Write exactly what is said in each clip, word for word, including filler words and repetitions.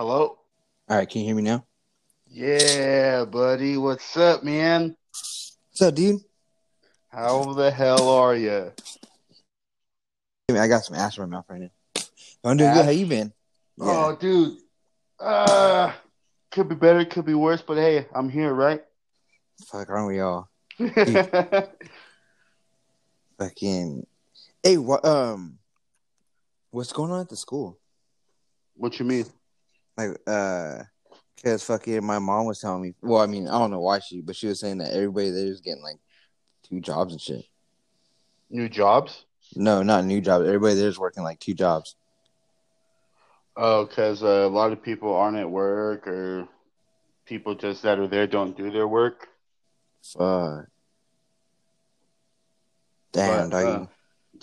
Hello? All right, can you hear me now? Yeah, buddy. What's up, man? What's up, dude? How the hell are you? I got some ass in my mouth right now. I'm doing ass? Good. How you been? Yeah. Oh, dude. Uh, could be better, could be worse, but hey, I'm here, right? Fuck, aren't we all? Fucking. Hey, what? Um, what's going on at the school? What you mean? Like, uh, because fucking my mom was telling me. Well, I mean, I don't know why she, but she was saying that everybody there's getting like two jobs and shit. New jobs? No, not new jobs. Everybody there's working like two jobs. Oh, because uh, a lot of people aren't at work, or people just that are there don't do their work. Fuck. Damn, but, uh,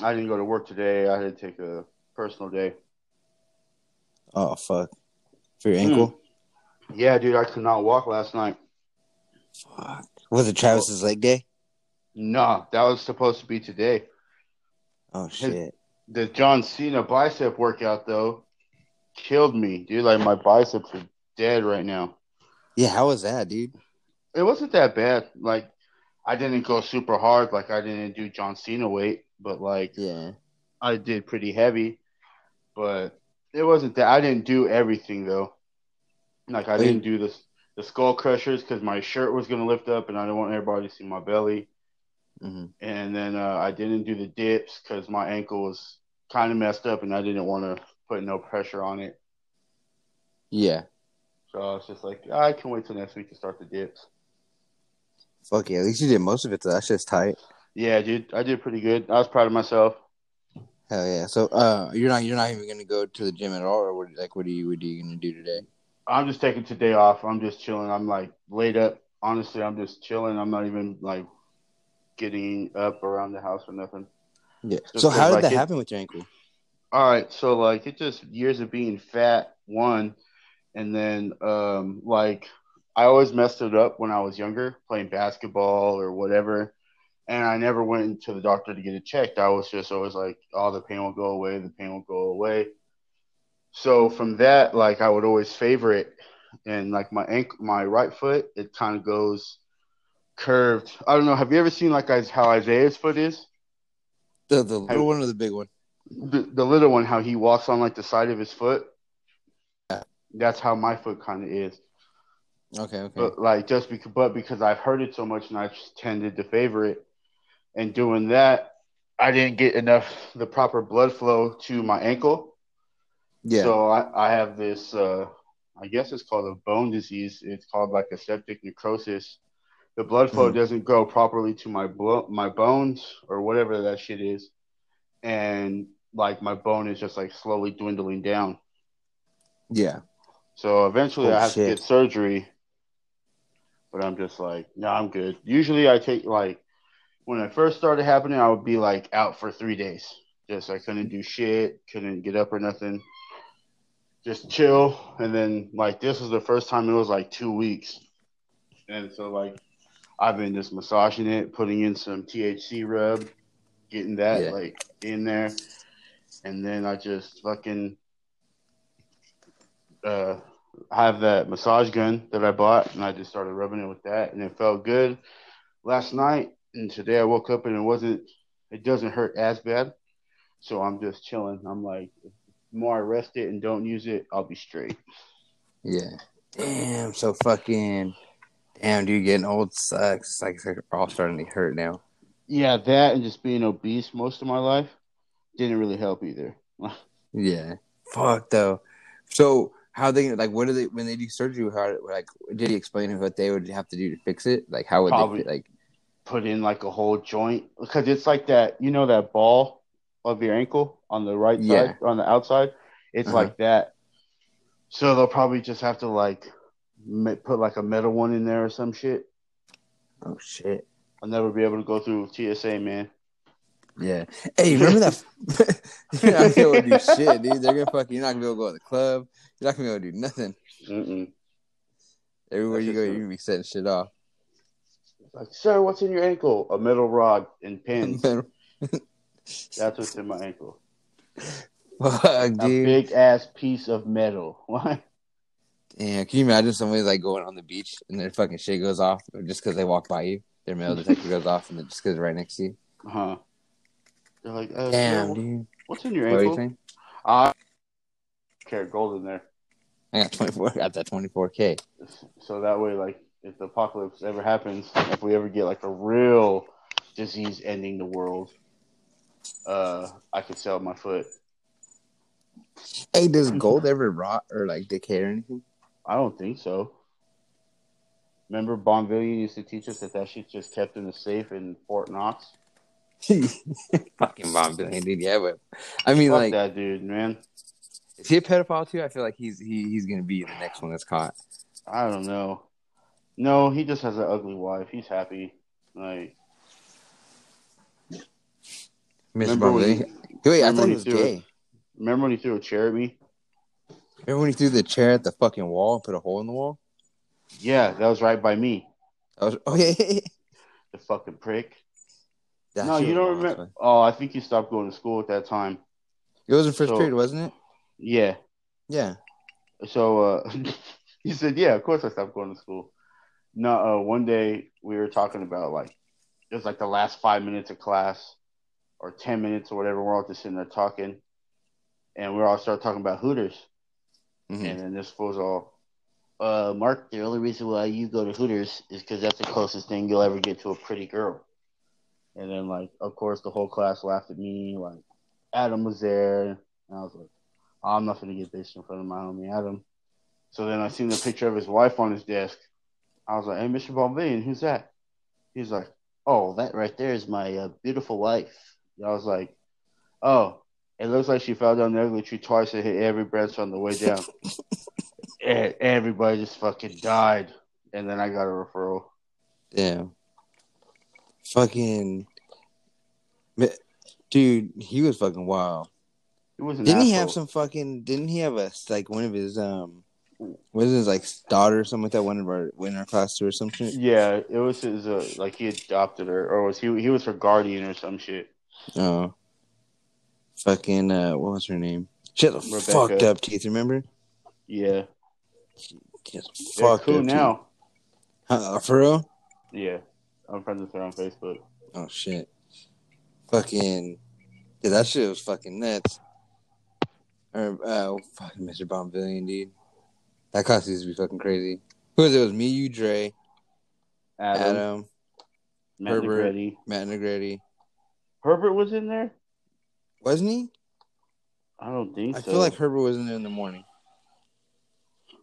I didn't go to work today. I had to take a personal day. Oh, fuck. For your ankle? Mm. Yeah, dude, I could not walk last night. Fuck. Was it Travis's oh. leg day? No, that was supposed to be today. Oh, shit. His, the John Cena bicep workout, though, killed me, dude. Like, my biceps are dead right now. Yeah, how was that, dude? It wasn't that bad. Like, I didn't go super hard. Like, I didn't do John Cena weight, but, like, yeah, I did pretty heavy. But it wasn't that. I didn't do everything, though. Like, I Wait. didn't do this, the skull crushers because my shirt was going to lift up, and I didn't want everybody to see my belly. Mm-hmm. And then uh, I didn't do the dips because my ankle was kind of messed up, and I didn't want to put no pressure on it. Yeah. So it's just like, I can wait till next week to start the dips. Fuck yeah, at least you did most of it, so that shit's tight. Yeah, dude, I did pretty good. I was proud of myself. Hell yeah. So uh, you're not you're not even going to go to the gym at all, or what, like, what are you, what are you going to do today? I'm just taking today off. I'm just chilling. I'm, like, laid up. Honestly, I'm just chilling. I'm not even, like, getting up around the house or nothing. Yeah. Just so how did like that it, happen with your ankle? All right. So, like, it just years of being fat, one, and then, um, like, I always messed it up when I was younger, playing basketball or whatever, and I never went to the doctor to get it checked. I was just always like, oh, the pain will go away, the pain will go away. So from that, like, I would always favor it, and, like, my ankle, my right foot, it kind of goes curved. I don't know. Have you ever seen, like, how Isaiah's foot is? The, the little I, one or the big one? The, the little one, how he walks on, like, the side of his foot. Yeah. That's how my foot kind of is. Okay, okay. But, like, just because, but because I've heard it so much, and I just tended to favor it. And doing that, I didn't get enough, the proper blood flow to my ankle. Yeah. So I, I have this, uh, I guess it's called a bone disease. It's called, like, a septic necrosis. The blood flow mm-hmm. doesn't go properly to my blo- my bones or whatever that shit is. And, like, my bone is just, like, slowly dwindling down. Yeah. So eventually oh, I have shit. to get surgery. But I'm just like, no, nah, I'm good. Usually I take, like, when it first started happening, I would be, like, out for three days. Just, I couldn't do shit, couldn't get up or nothing. Just chill. And then, like, this was the first time it was, like, two weeks. And so, like, I've been just massaging it, putting in some T H C rub, getting that, yeah. like, in there. And then I just fucking uh, have that massage gun that I bought, and I just started rubbing it with that, and it felt good last night. And today I woke up and it wasn't, it doesn't hurt as bad. So I'm just chilling. I'm like, the more I rest it and don't use it, I'll be straight. Yeah. Damn. So fucking, damn, dude, getting old sucks. It's like, it's like all starting to hurt now. Yeah. That and just being obese most of my life didn't really help either. Yeah. Fuck though. So how they, like, what do they, when they do surgery, how, like, did he explain what they would have to do to fix it? Like, how would Probably. they, like, put in, like, a whole joint, because it's like that, you know, that ball of your ankle on the right yeah. side, on the outside, it's uh-huh. like that. So they'll probably just have to, like, put, like, a metal one in there or some shit. Oh shit, I'll never be able to go through T S A, man. Yeah. Hey, remember that? You're not gonna be able to do shit, dude. They're gonna fuck you. You're not gonna be able to go to the club. You're not gonna be able to do nothing. Mm-mm. Everywhere That's you go, you're gonna be setting shit off. Like, sir, what's in your ankle? A metal rod and pins. That's what's in my ankle. Fuck, a dude. Big ass piece of metal. Why? And can you imagine somebody like going on the beach and their fucking shit goes off just because they walk by you? Their metal detector goes off and just because it's right next to you. Uh huh. They're like, oh, damn, so dude. What's in your what ankle? Are you uh, carat gold in there. I got twenty-four. I got that twenty-four K. So that way, like, if the apocalypse ever happens, if we ever get like a real disease ending the world, uh, I could sell my foot. Hey, does gold ever rot or like decay or anything? I don't think so. Remember, Bonvillian used to teach us that that shit just kept in the safe in Fort Knox. Fucking Bonvillian, dude. Yeah, but I mean, fuck like that dude, man. Is he a pedophile too? I feel like he's he, he's gonna be the next one that's caught. I don't know. No, he just has an ugly wife. He's happy. Like Miss Bonvillian. Wait, I thought he was gay. A, remember when he threw a chair at me? Remember when he threw the chair at the fucking wall and put a hole in the wall? Yeah, that was right by me. That was okay. The fucking prick. That's no, you don't remember. Way. Oh, I think you stopped going to school at that time. It was in first so, period, wasn't it? Yeah. Yeah. So uh, you said, yeah, of course I stopped going to school. No, uh, one day we were talking about, like, it was like the last five minutes of class or ten minutes or whatever. We're all just sitting there talking. And we all started talking about Hooters. Mm-hmm. And then this was all, Uh, Mark, the only reason why you go to Hooters is because that's the closest thing you'll ever get to a pretty girl. And then, like, of course, the whole class laughed at me. Like, Adam was there. And I was like, oh, I'm not going to get bitched in front of my homie Adam. So then I seen the picture of his wife on his desk. I was like, hey, Mister Bonvillian, who's that? He's like, oh, that right there is my uh, beautiful wife. And I was like, oh, it looks like she fell down the ugly tree twice and hit every branch on the way down. And everybody just fucking died. And then I got a referral. Damn. Fucking. Dude, he was fucking wild. He was an didn't asshole. He have some fucking. Didn't he have a, like, one of his, um, was his, like, daughter or something like that? One of our, in our class or some shit? Yeah, it was his, uh, like, he adopted her. Or was he, he was her guardian or some shit. Oh. Fucking, uh, what was her name? She had the fucked up teeth, remember? Yeah. Just fuck cool now. Uh, for real? Yeah. I'm friends with her on Facebook. Oh, shit. Fucking. Dude, that shit was fucking nuts. Or, uh, fucking Mister Bonvillian, dude. That class used to be fucking crazy. Who was it? It was me, you, Dre, Adam, Adam Matt Herbert, Negretti. Matt Negretti. Herbert was in there? Wasn't he? I don't think I so. I feel like Herbert was in there in the morning.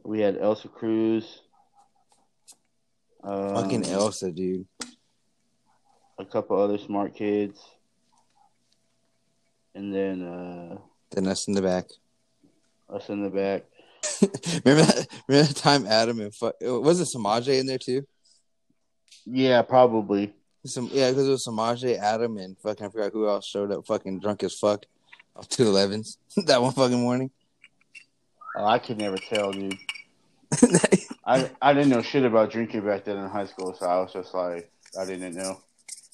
We had Elsa Cruz. Um, Fucking Elsa, dude. A couple other smart kids. And then... Uh, then us in the back. Us in the back. remember, that, remember that time Adam and... Fu- was it Samaje in there, too? Yeah, probably. Some, yeah, because it was Samaje, Adam, and fucking... I forgot who else showed up fucking drunk as fuck. Off two elevens. That one fucking morning. Oh, I could never tell, dude. I I didn't know shit about drinking back then in high school, so I was just like, I didn't know.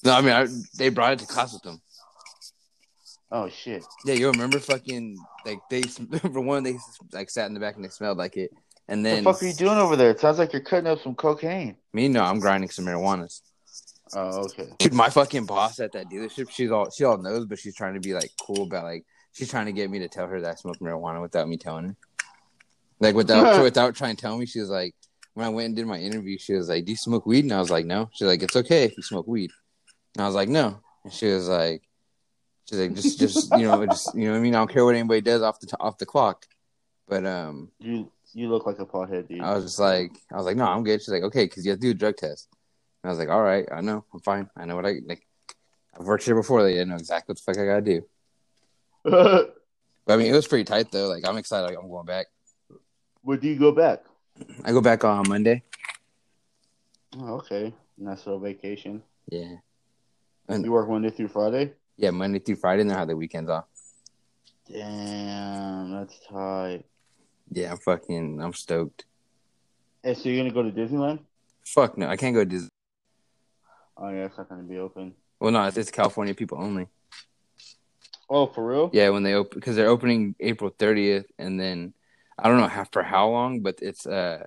No, I mean, I, they brought it to class with them. Oh shit! Yeah, you remember fucking like they for one they like sat in the back and they smelled like it, and then what the fuck are you doing over there? It sounds like you're cutting up some cocaine. Me no, I'm grinding some marijuana. Oh okay. Dude, my fucking boss at that dealership, she's all she all knows, but she's trying to be like cool about like she's trying to get me to tell her that I smoked marijuana without me telling her. Like, without without trying to tell me, she was like, when I went and did my interview, she was like, do you smoke weed? And I was like, no. She's like, it's okay if you smoke weed. And I was like, no. And she was like, she's like, just, just you know, just you know what I mean? I don't care what anybody does off the off the clock. But, um. You you look like a pothead, dude. I was just like, I was like, no, I'm good. She's like, okay, because you have to do a drug test. And I was like, all right, I know. I'm fine. I know what I, like, I've worked here before. Like, I know exactly what the fuck I gotta do. But, I mean, it was pretty tight, though. Like, I'm excited. Like, I'm going back. Where do you go back? I go back on Monday. Oh, okay. Nice little vacation. Yeah. And you work Monday through Friday? Yeah, Monday through Friday, and then I have the weekends off. Damn, that's tight. Yeah, I'm fucking, I'm stoked. Hey, so you're going to go to Disneyland? Fuck no, I can't go to Disneyland. Oh, yeah, it's not going to be open. Well, no, it's, it's California people only. Oh, for real? Yeah, when they open, because they're opening April thirtieth, and then... I don't know how, for how long, but it's uh,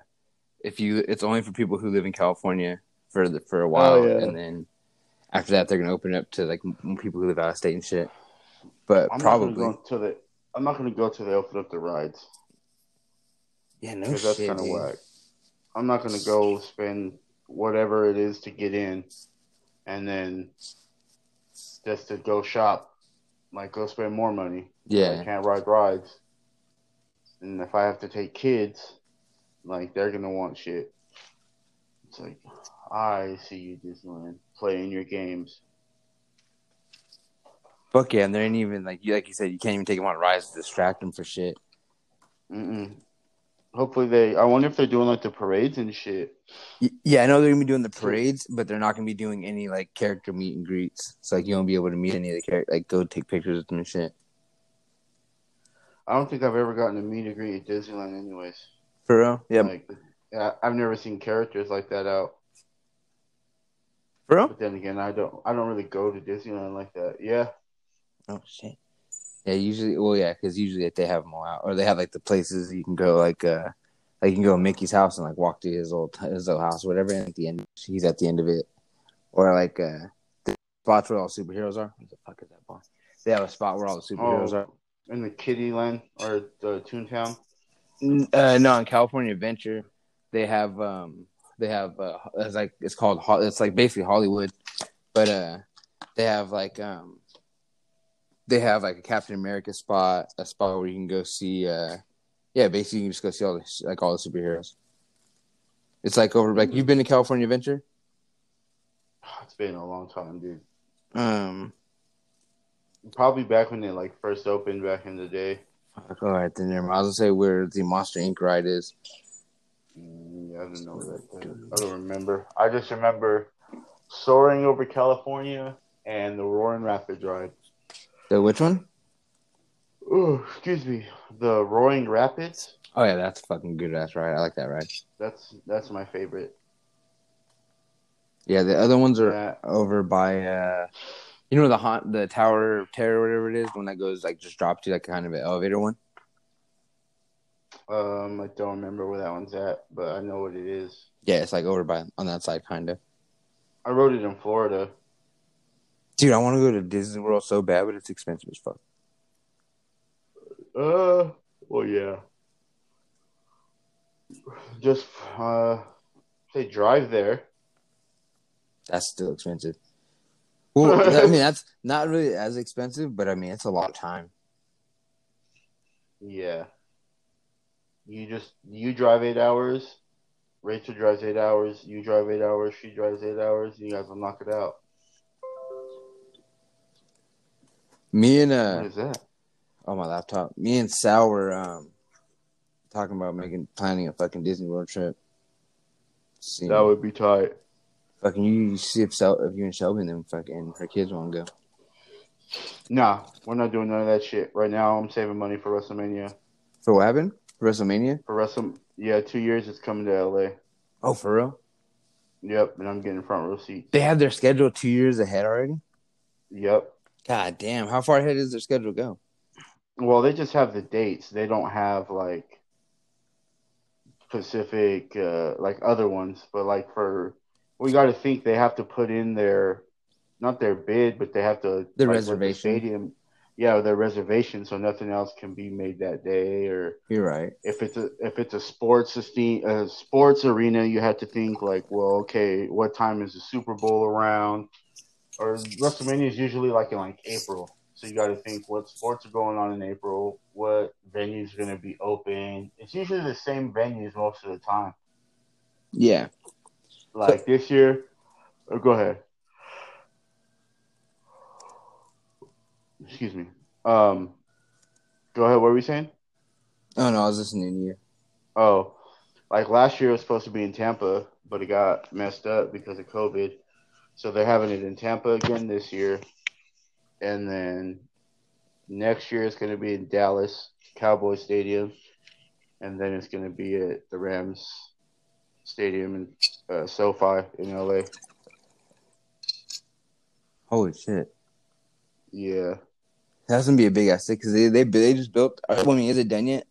if you, it's only for people who live in California for the, for a while, oh, yeah. and then after that they're gonna open it up to like people who live out of state and shit. But I'm probably not gonna go the, I'm not gonna go till they open up the rides. Yeah, no shit. That's kind of whack. I'm not gonna go spend whatever it is to get in, and then just to go shop. Like, go spend more money. Yeah. I can't ride rides. And if I have to take kids, like, they're going to want shit. It's like, I see you, Disneyland, playing your games. Fuck yeah, and there ain't even, like you, like you said, you can't even take them on rides to distract them for shit. Mm-mm. Hopefully they, I wonder if they're doing, like, the parades and shit. Yeah, I know they're going to be doing the parades, but they're not going to be doing any, like, character meet and greets. It's like you won't be able to meet any of the characters, like, go take pictures with them and shit. I don't think I've ever gotten a meet and greet at Disneyland anyways. For real? Yeah. Like, I've never seen characters like that out. For real? But then again, I don't, I don't really go to Disneyland like that. Yeah. Oh, shit. Yeah, usually, well, yeah, because usually if they have them all out, or they have like the places you can go, like, uh, like you can go to Mickey's house and like walk to his old his old house, or whatever. And at the end, he's at the end of it, or like uh, the spots where all the superheroes are. What the fuck is that boss? They have a spot where all the superheroes oh, are in the Kittyland or the Toontown. Uh, no, in California Adventure, they have um, they have uh, it's like it's called it's like basically Hollywood, but uh, they have like um. They have, like, a Captain America spot, a spot where you can go see, uh, yeah, basically you can just go see all the, like, all the superheroes. It's, like, over, like, you've been to California Adventure? It's been a long time, dude. Um. Probably back when they, like, first opened back in the day. All right, then I was going to say where the Monster Incorporated ride is. Mm, I don't know that. I don't remember. I just remember Soaring Over California and the Roaring Rapids ride. The which one? Oh, excuse me. The Roaring Rapids. Oh yeah, that's fucking good. That's right. I like that ride. That's that's my favorite. Yeah, the other ones are yeah. over by, uh, you know, the haunt, the Tower of Terror, whatever it is, when that goes like just drops you like kind of an elevator one. Um, I don't remember where that one's at, but I know what it is. Yeah, it's like over by on that side, kind of. I rode it in Florida. Dude, I want to go to Disney World so bad, but it's expensive as fuck. Uh, well, yeah. Just, uh, say drive there. That's still expensive. Well, I mean, that's not really as expensive, but I mean, it's a lot of time. Yeah. You just, you drive eight hours, Rachel drives eight hours, you drive eight hours, she drives eight hours, you guys will knock it out. Me and uh, what is that? Oh, my laptop. Me and Sal were um, talking about making planning a fucking Disney World trip. See, that would be tight. Fucking you, you see if Sal, if you and Shelby and them fucking her kids want to go. Nah, we're not doing none of that shit right now. I'm saving money for WrestleMania. For what happened? For WrestleMania? For Wrestle, yeah, two years. It's coming to L A. Oh, for real? Yep, and I'm getting front row seats. They have their schedule two years ahead already. Yep. God damn, how far ahead does their schedule go? Well, they just have the dates. They don't have, like, specific, uh, like, other ones. But, like, for – we got to think they have to put in their – not their bid, but they have to – their like, reservation. The stadium, yeah, their reservation, so nothing else can be made that day. Or You're right. If it's a, if it's a sports, a sports arena, you have to think, like, well, okay, what time is the Super Bowl around? Or WrestleMania is usually like in like April, so you got to think what sports are going on in April, what venues are going to be open. It's usually the same venues most of the time. Yeah, like so, this year. Oh, go ahead. Excuse me. Um, go ahead. What were we saying? Oh no, I was listening to you. Oh, like last year it was supposed to be in Tampa, but it got messed up because of COVID. So they're having it in Tampa again this year. And then next year it's going to be in Dallas, Cowboys Stadium. And then it's going to be at the Rams Stadium in uh, SoFi in L A. Holy shit. Yeah. That's going to be a big ass thing because they, they, they just built – I mean, is it done yet?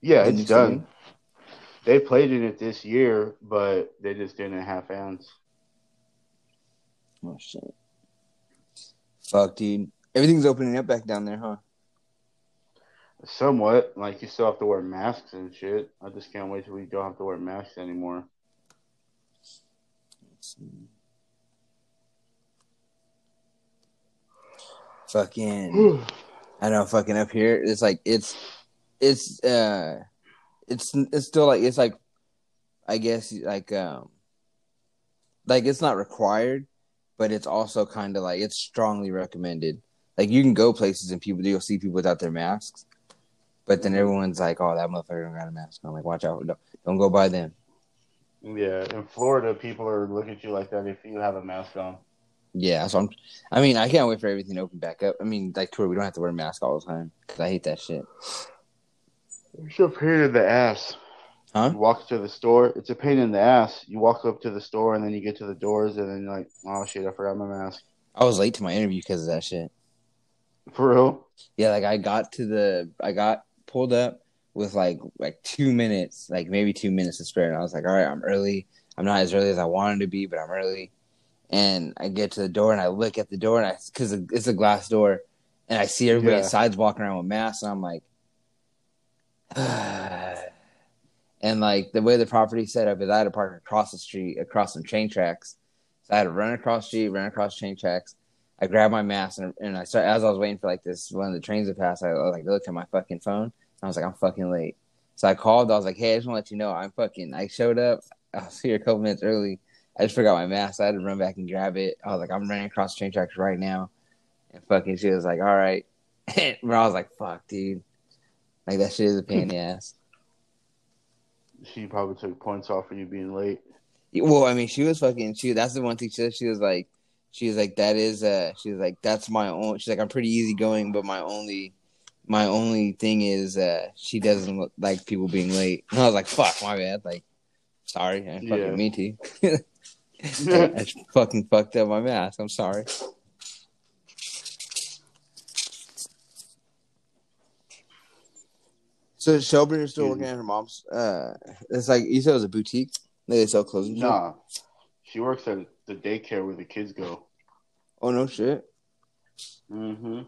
Yeah, it's done. They played in it this year, but they just didn't have fans. Oh, shit. Fuck, dude. Everything's opening up back down there, huh? Somewhat. Like, you still have to wear masks and shit. I just can't wait till we don't have to wear masks anymore. Let's see. Fucking, I know, fucking up here, it's like, it's, it's, uh, it's, it's still like, it's like, I guess, like, um, like, it's not required, but it's also kind of like, it's strongly recommended. Like, you can go places and people, you'll see people without their masks, but then everyone's like, oh, that motherfucker don't got a mask on. I'm like, watch out, don't, don't go by them. Yeah, in Florida, people are looking at you like that if you have a mask on. Yeah, so I'm, I mean, I can't wait for everything to open back up. I mean, like, to where we don't have to wear a mask all the time, because I hate that shit. It's a pain in the ass. Huh? You walk to the store. It's a pain in the ass. You walk up to the store, and then you get to the doors, and then you're like, oh, shit, I forgot my mask. I was late to my interview because of that shit. For real? Yeah, like, I got to the, I got pulled up with, like, like two minutes, like, maybe two minutes to spare, and I was like, all right, I'm early. I'm not as early as I wanted to be, but I'm early. And I get to the door, and I look at the door, and I, because it's a glass door, and I see everybody yeah. outside's walking around with masks, and I'm like, ah. And like the way the property set up is, I had to park across the street, across some train tracks, so I had to run across the street, run across train tracks. I grabbed my mask, and, and I started, as I was waiting for like this one of the trains to pass, I, I like looked at my fucking phone, and I was like, I'm fucking late. So I called, I was like, hey, I just want to let you know, I'm fucking, I showed up, I was here a couple minutes early. I just forgot my mask. So I had to run back and grab it. I was like, I'm running across train tracks right now. And fucking she was like, all right. But I was like, fuck, dude. Like, that shit is a pain in the ass. She probably took points off for you being late. Well, I mean, she was fucking, she, that's the one thing she said. She was like, she was like, that is, uh, she was like, that's my own, she's like, I'm pretty easygoing, but my only, my only thing is, uh, she doesn't like people being late. And I was like, fuck, my bad. Like, sorry. I fucking yeah. me too. I, I fucking fucked up my mask. I'm sorry. So Shelburne is still working at her mom's. Uh, it's like you said, it was a boutique. They sell clothes. And nah, shit? She works at the daycare where the kids go. Oh no shit. Mm-hmm.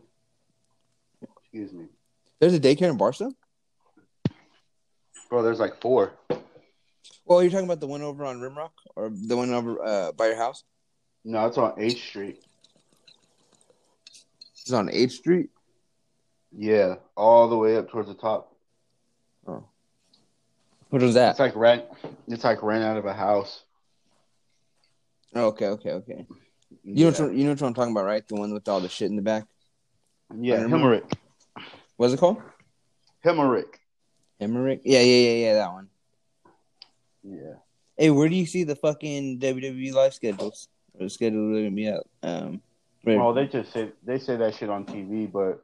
Excuse me. There's a daycare in Barstow? Bro, there's like four. Well, you're talking about the one over on Rimrock or the one over uh, by your house? No, it's on H Street. It's on H Street? Yeah, all the way up towards the top. Oh. What was that? It's like rent. It's like rent out of a house. Oh, okay, okay, okay. You yeah. know what you know what I'm talking about, right? The one with all the shit in the back? Yeah, Himerick. What's it called? Himerick. Himerick? Yeah, yeah, yeah, yeah, that one. Yeah. Hey, where do you see the fucking W W E live schedules? Or schedule to be out. Um, right. Well, they just say they say that shit on T V, but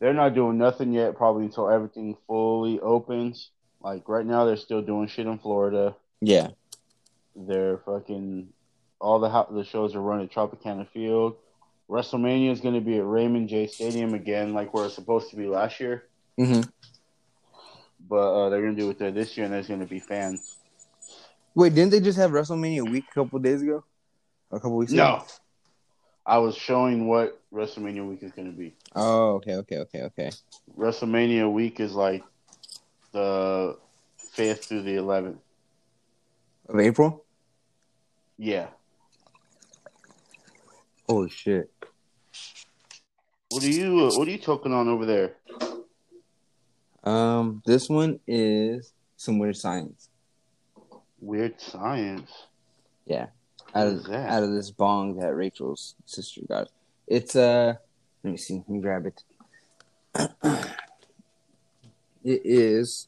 they're not doing nothing yet. Probably until everything fully opens. Like right now, they're still doing shit in Florida. Yeah. They're fucking all the ho- the shows are running at Tropicana Field. WrestleMania is going to be at Raymond J Stadium again, like where it's supposed to be last year. Mm-hmm. But uh, they're going to do it there this year, and there's going to be fans. Wait, didn't they just have WrestleMania a week, a couple of days ago? Or a couple weeks ago? No. I was showing what WrestleMania week is going to be. Oh, okay, okay, okay, okay. WrestleMania week is like the fifth through the eleventh. Of April? Yeah. Holy shit. What are you, what are you talking on over there? Um, this one is some Weird Science. Weird Science. Yeah, out of out of this bong that Rachel's sister got. It's uh, let me see, let me grab it. It is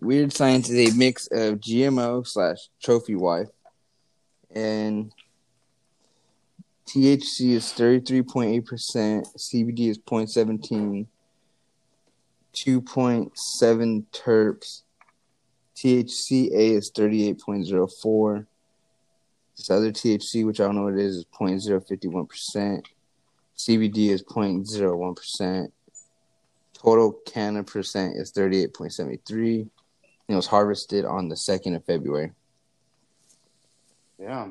Weird Science is a mix of G M O slash trophy wife, and T H C is thirty three point eight percent, C B D is point seventeen, two point seven terps. T H C A is thirty-eight point zero four. This other T H C, which I don't know what it is, is zero point zero five one percent. C B D is zero point zero one percent. Total Canna percent is thirty-eight point seven three. It was harvested on the second of February. Yeah.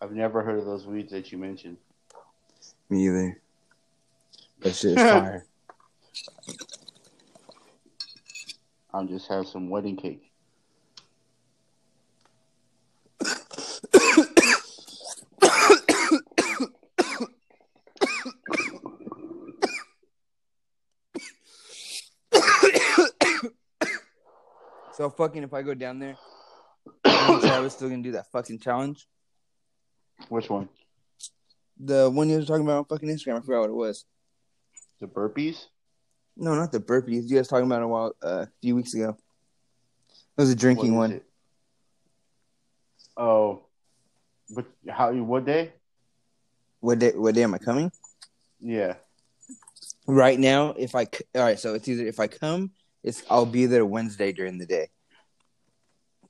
I've never heard of those weeds that you mentioned. Me either. That shit is fire. I'll just have some wedding cake. So fucking if I go down there, I was still gonna do that fucking challenge. Which one? The one you were talking about on fucking Instagram. I forgot what it was. The burpees? No, not the burpees. You guys talking about it a while uh, a few weeks ago. It was a drinking one. It? Oh, but how? What day? What day? What day am I coming? Yeah. Right now, if I all right, so it's either if I come. It's I'll be there Wednesday during the day.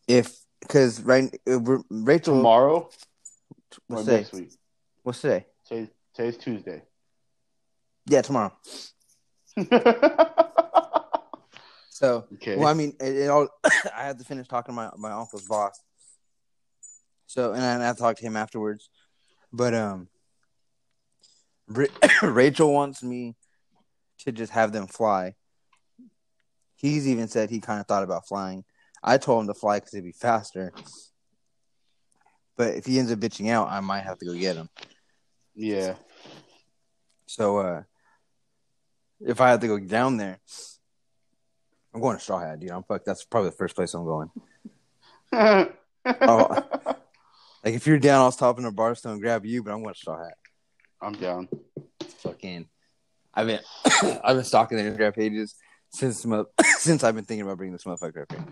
If because right, Rachel tomorrow. What's today? Next week. What's today? Today's, today's Tuesday. Yeah, tomorrow. So okay. Well, I mean, it, it all. I had to finish talking to my my uncle's boss. So and I, and I talked to him afterwards, but um, Ra- Rachel wants me to just have them fly. He's even said he kind of thought about flying. I told him to fly because it'd be faster. But if he ends up bitching out, I might have to go get him. Yeah. So, uh, if I have to go down there, I'm going to Straw Hat, dude. I'm fucked. That's probably the first place I'm going. Oh, like, if you're down, I'll stop in a bar stool and grab you, but I'm going to Straw Hat. I'm down. Fucking. I've been, I've been stalking the Instagram pages. Since since I've been thinking about bringing this motherfucker up here.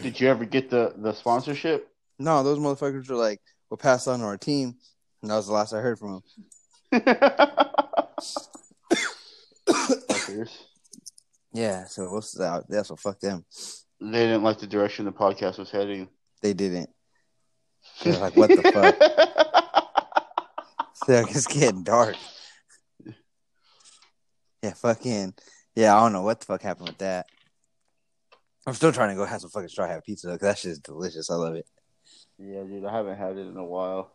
Did you ever get the, the sponsorship? No, those motherfuckers were like, we'll pass on to our team. And that was the last I heard from them. Yeah, so what's that? That's what fuck them. They didn't like the direction the podcast was heading. They didn't. They were like, what the fuck? So it's getting dark. Yeah, fucking... Yeah, I don't know what the fuck happened with that. I'm still trying to go have some fucking Straw Hat pizza, though, because that shit is delicious. I love it. Yeah, dude, I haven't had it in a while.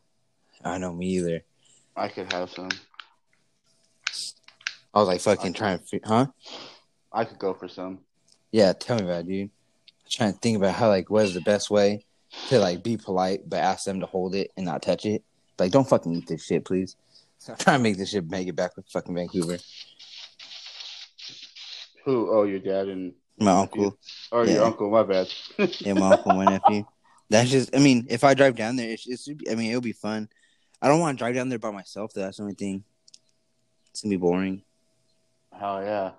I know, me either. I could have some. I was like fucking trying to... Huh? I could go for some. Yeah, tell me about it, dude. I'm trying to think about how, like, what is the best way to, like, be polite, but ask them to hold it and not touch it. Like, don't fucking eat this shit, please. So I'm trying to make this shit make it back with fucking Vancouver. Who? Oh, your dad and... My nephew. Uncle. Or yeah. Your uncle, my bad. Yeah, my uncle and my nephew. That's just... I mean, if I drive down there, it's, it's, I mean, it'll be fun. I don't want to drive down there by myself, though. That's the only thing. It's going to be boring. Hell, yeah.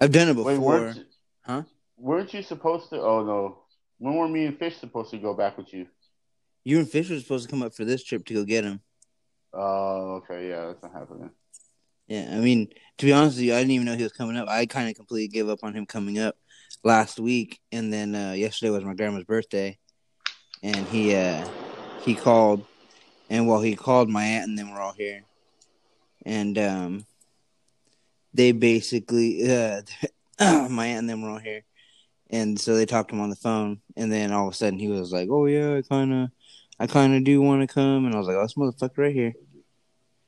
I've done it before. Wait, weren't, huh? Weren't you supposed to... Oh, no. When were me and Fish supposed to go back with you? You and Fish were supposed to come up for this trip to go get him. Oh, okay. Yeah, that's not happening. Yeah, I mean, to be honest with you, I didn't even know he was coming up. I kind of completely gave up on him coming up last week, and then uh, yesterday was my grandma's birthday, and he uh, he called, and well, he called my aunt, and then we're all here, and um, they basically uh, my aunt and them were all here, and so they talked to him on the phone, and then all of a sudden he was like, "Oh yeah, I kind of, I kind of do want to come," and I was like, "Oh, this motherfucker right here."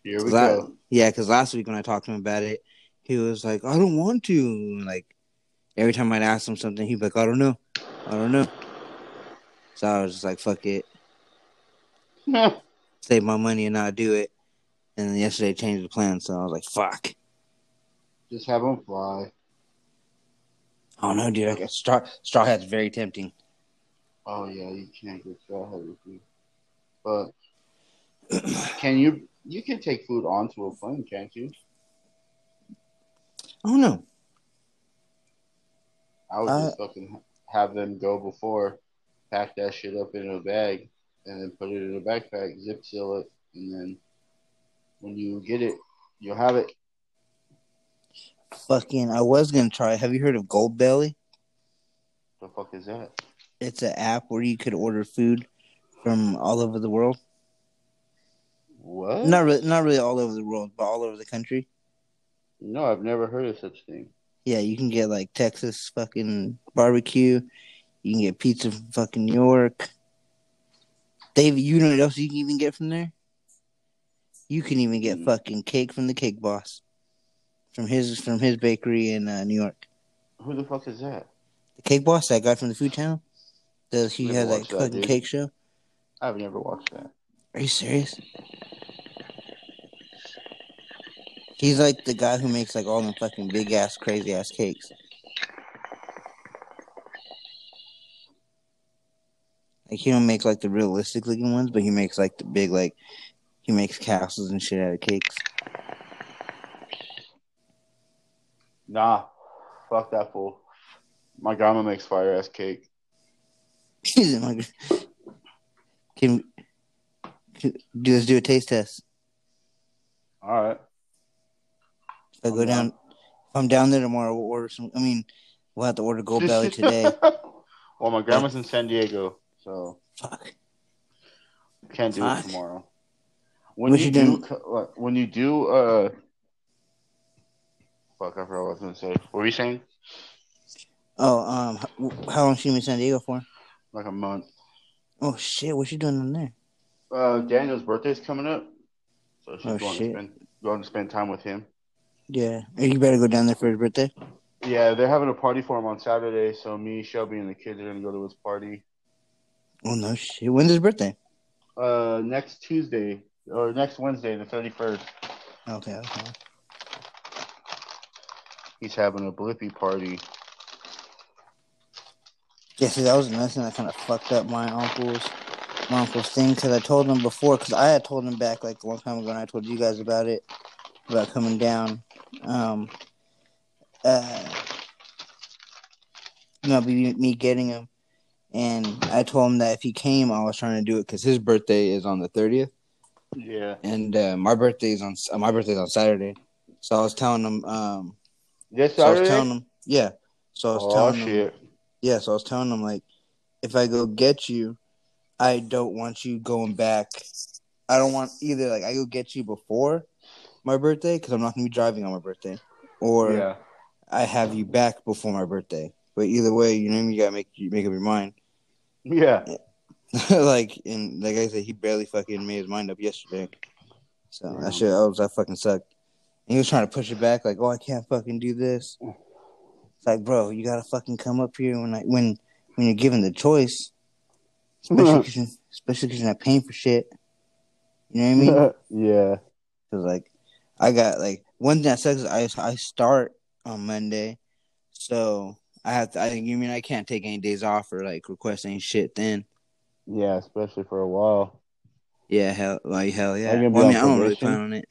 Here we go. I, yeah, because last week when I talked to him about it, he was like, I don't want to. And like, every time I'd ask him something, he'd be like, I don't know. I don't know. So I was just like, fuck it. No. Save my money and not do it. And then yesterday changed the plan, so I was like, fuck. Just have him fly. I don't know, dude. I got straw, straw Hat's very tempting. Oh, yeah, you can't get Straw Hat with you. But can you... You can take food onto a plane, can't you? I don't know. I would uh, just fucking have them go before, pack that shit up in a bag, and then put it in a backpack, zip seal it, and then when you get it, you'll have it. Fucking, I was going to try. Have you heard of Gold Belly? The fuck is that? It's an app where you could order food from all over the world. What? Not really, not really all over the world, but all over the country. No, I've never heard of such thing. Yeah, you can get like Texas fucking barbecue. You can get pizza from fucking New York. Dave, you know what else you can even get from there? You can even get fucking cake from the Cake Boss, from his from his bakery in uh, New York. Who the fuck is that? The Cake Boss, that guy from the Food Channel. Does he has that fucking cake show? I've never watched that. Are you serious? He's like the guy who makes like all the fucking big ass, crazy ass cakes. Like he don't make like the realistic looking ones, but he makes like the big like he makes castles and shit out of cakes. Nah, fuck that fool. My grandma makes fire ass cake. Can, can do let's do a taste test. All right. If I go down, if I'm down there tomorrow, we'll order some. I mean, we'll have to order Gold Belly today. Well, my grandma's in San Diego, so fuck. Can't do fuck. it tomorrow. When you, you do, when you do, uh, fuck, I forgot what I was gonna say. What were you saying? Oh, um, how, how long she been in San Diego for? Like a month. Oh shit! What's she doing down there? Uh, Daniel's birthday's coming up, so she's oh, going shit. to spend going to spend time with him. Yeah, you better go down there for his birthday. Yeah, they're having a party for him on Saturday, so me, Shelby, and the kids are gonna go to his party. Oh no shit! When's his birthday? Uh, next Tuesday or next Wednesday, the thirty-first. Okay, okay. He's having a blippy party. Yeah, see, that was another thing that kind of fucked up my uncle's my uncle's thing because I told him before because I had told him back like a long time ago, and I told you guys about it about coming down. Um, uh, you know, be me getting him, and I told him that if he came, I was trying to do it because his birthday is on the thirtieth. Yeah, and uh, my birthday is on uh, my birthday's on Saturday, so I was telling him. Um, this Saturday? So I was telling him, yeah. So I was oh, telling shit. him, yeah. So I was telling him like, if I go get you, I don't want you going back. I don't want either. Like I go get you before my birthday because I'm not gonna be driving on my birthday, or yeah. I have you back before my birthday. But either way, you know what I mean? You gotta make you make up your mind. Yeah, like and like I said, he barely fucking made his mind up yesterday. So mm. that shit, I was I fucking sucked. And he was trying to push it back, like, oh, I can't fucking do this. It's like, bro, you gotta fucking come up here when I, when when you're given the choice, especially because mm. you're, you're not paying for shit. You know what I mean? Yeah. Cause like. I got, like, one thing that sucks is I, I start on Monday, so I have to, I think, you mean I can't take any days off or, like, request any shit then. Yeah, especially for a while. Yeah, hell, like, hell yeah. Well, I mean, probation? I don't really plan on it.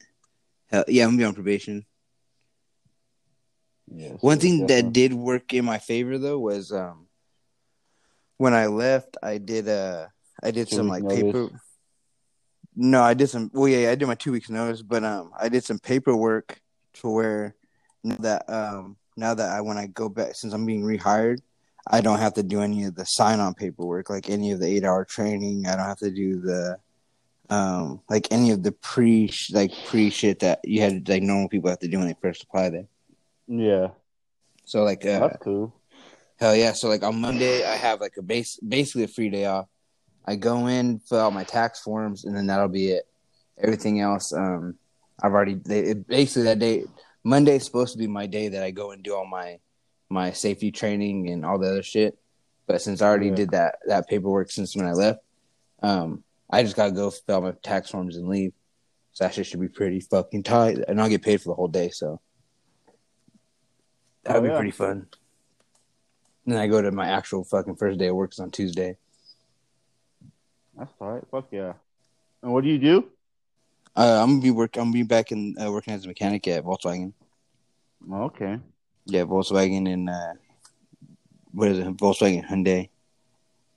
Hell, yeah, I'm going to be on probation. Yeah, one thing definitely. that did work in my favor, though, was um, when I left, I did, uh, I did Did some, like, notice? paper... No, I did some. Well, yeah, I did my two weeks notice, but um, I did some paperwork to where now that um, now that I when I go back since I'm being rehired, I don't have to do any of the sign-on paperwork, like any of the eight-hour training. I don't have to do the um, like any of the pre like pre shit that you had like normal people have to do when they first apply there. Yeah. So like, uh, that's cool. Hell yeah! So like on Monday, I have like a base basically a free day off. I go in, fill out my tax forms, and then that'll be it. Everything else, um, I've already they, it, basically that day. Monday is supposed to be my day that I go and do all my my safety training and all the other shit. But since I already yeah. did that that paperwork since when I left, um, I just gotta go fill out my tax forms and leave. So that shit should be pretty fucking tight, and I'll get paid for the whole day. So that'll oh, yeah. be pretty fun. And then I go to my actual fucking first day of work is on Tuesday. That's all right. Fuck yeah. And what do you do? Uh, I'm gonna be work. I'm gonna be back in uh, working as a mechanic at Volkswagen. Okay. Yeah, Volkswagen and uh, what is it? Volkswagen Hyundai.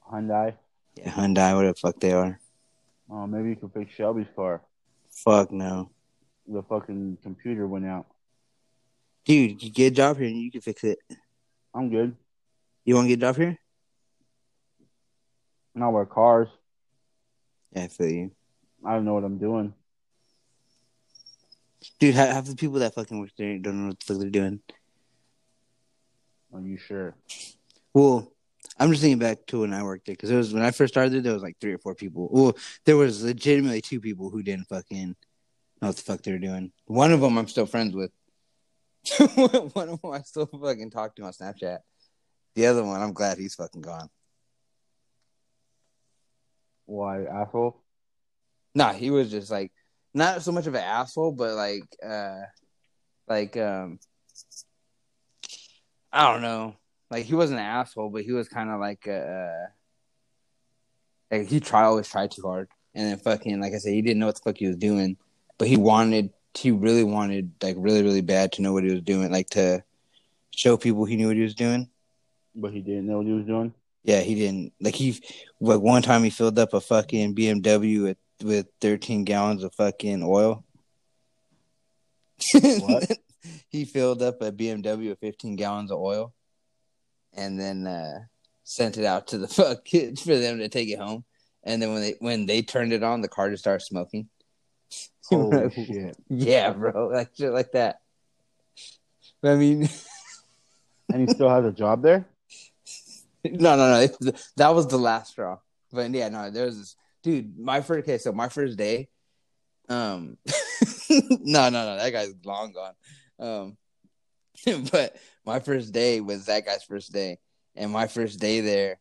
Hyundai. Yeah, Hyundai. What the fuck they are? Oh, maybe you can fix Shelby's car. Fuck no. The fucking computer went out. Dude, you get a job here and you can fix it. I'm good. You want to get a job here? Not wear cars. I feel you. I don't know what I'm doing. Dude, half the people that fucking work there don't know what the fuck they're doing. Are you sure? Well, I'm just thinking back to when I worked there, because it was when I first started there, there was like three or four people. Well, there was legitimately two people who didn't fucking know what the fuck they were doing. One of them I'm still friends with. One of them I still fucking talk to on Snapchat. The other one, I'm glad he's fucking gone. Why, asshole? Nah, he was just like, not so much of an asshole, but like, uh, like, um, I don't know. Like, he wasn't an asshole, but he was kind of like, uh, like he try always tried too hard. And then fucking, like I said, he didn't know what the fuck he was doing, but he wanted, he really wanted, like, really, really bad to know what he was doing, like to show people he knew what he was doing. But he didn't know what he was doing? Yeah, he didn't. Like, he, like, one time he filled up a fucking B M W with, with thirteen gallons of fucking oil. What? He filled up a B M W with fifteen gallons of oil and then uh, sent it out to the fuck kids for them to take it home. And then when they when they turned it on, the car just started smoking. Holy shit. Yeah, bro. Like, shit like that. I mean... And he still has a job there? No, no, no. It, that was the last straw. But yeah, no, there was this dude. My first okay, so my first day. Um, no, no, no. That guy's long gone. Um, but my first day was that guy's first day, and my first day there,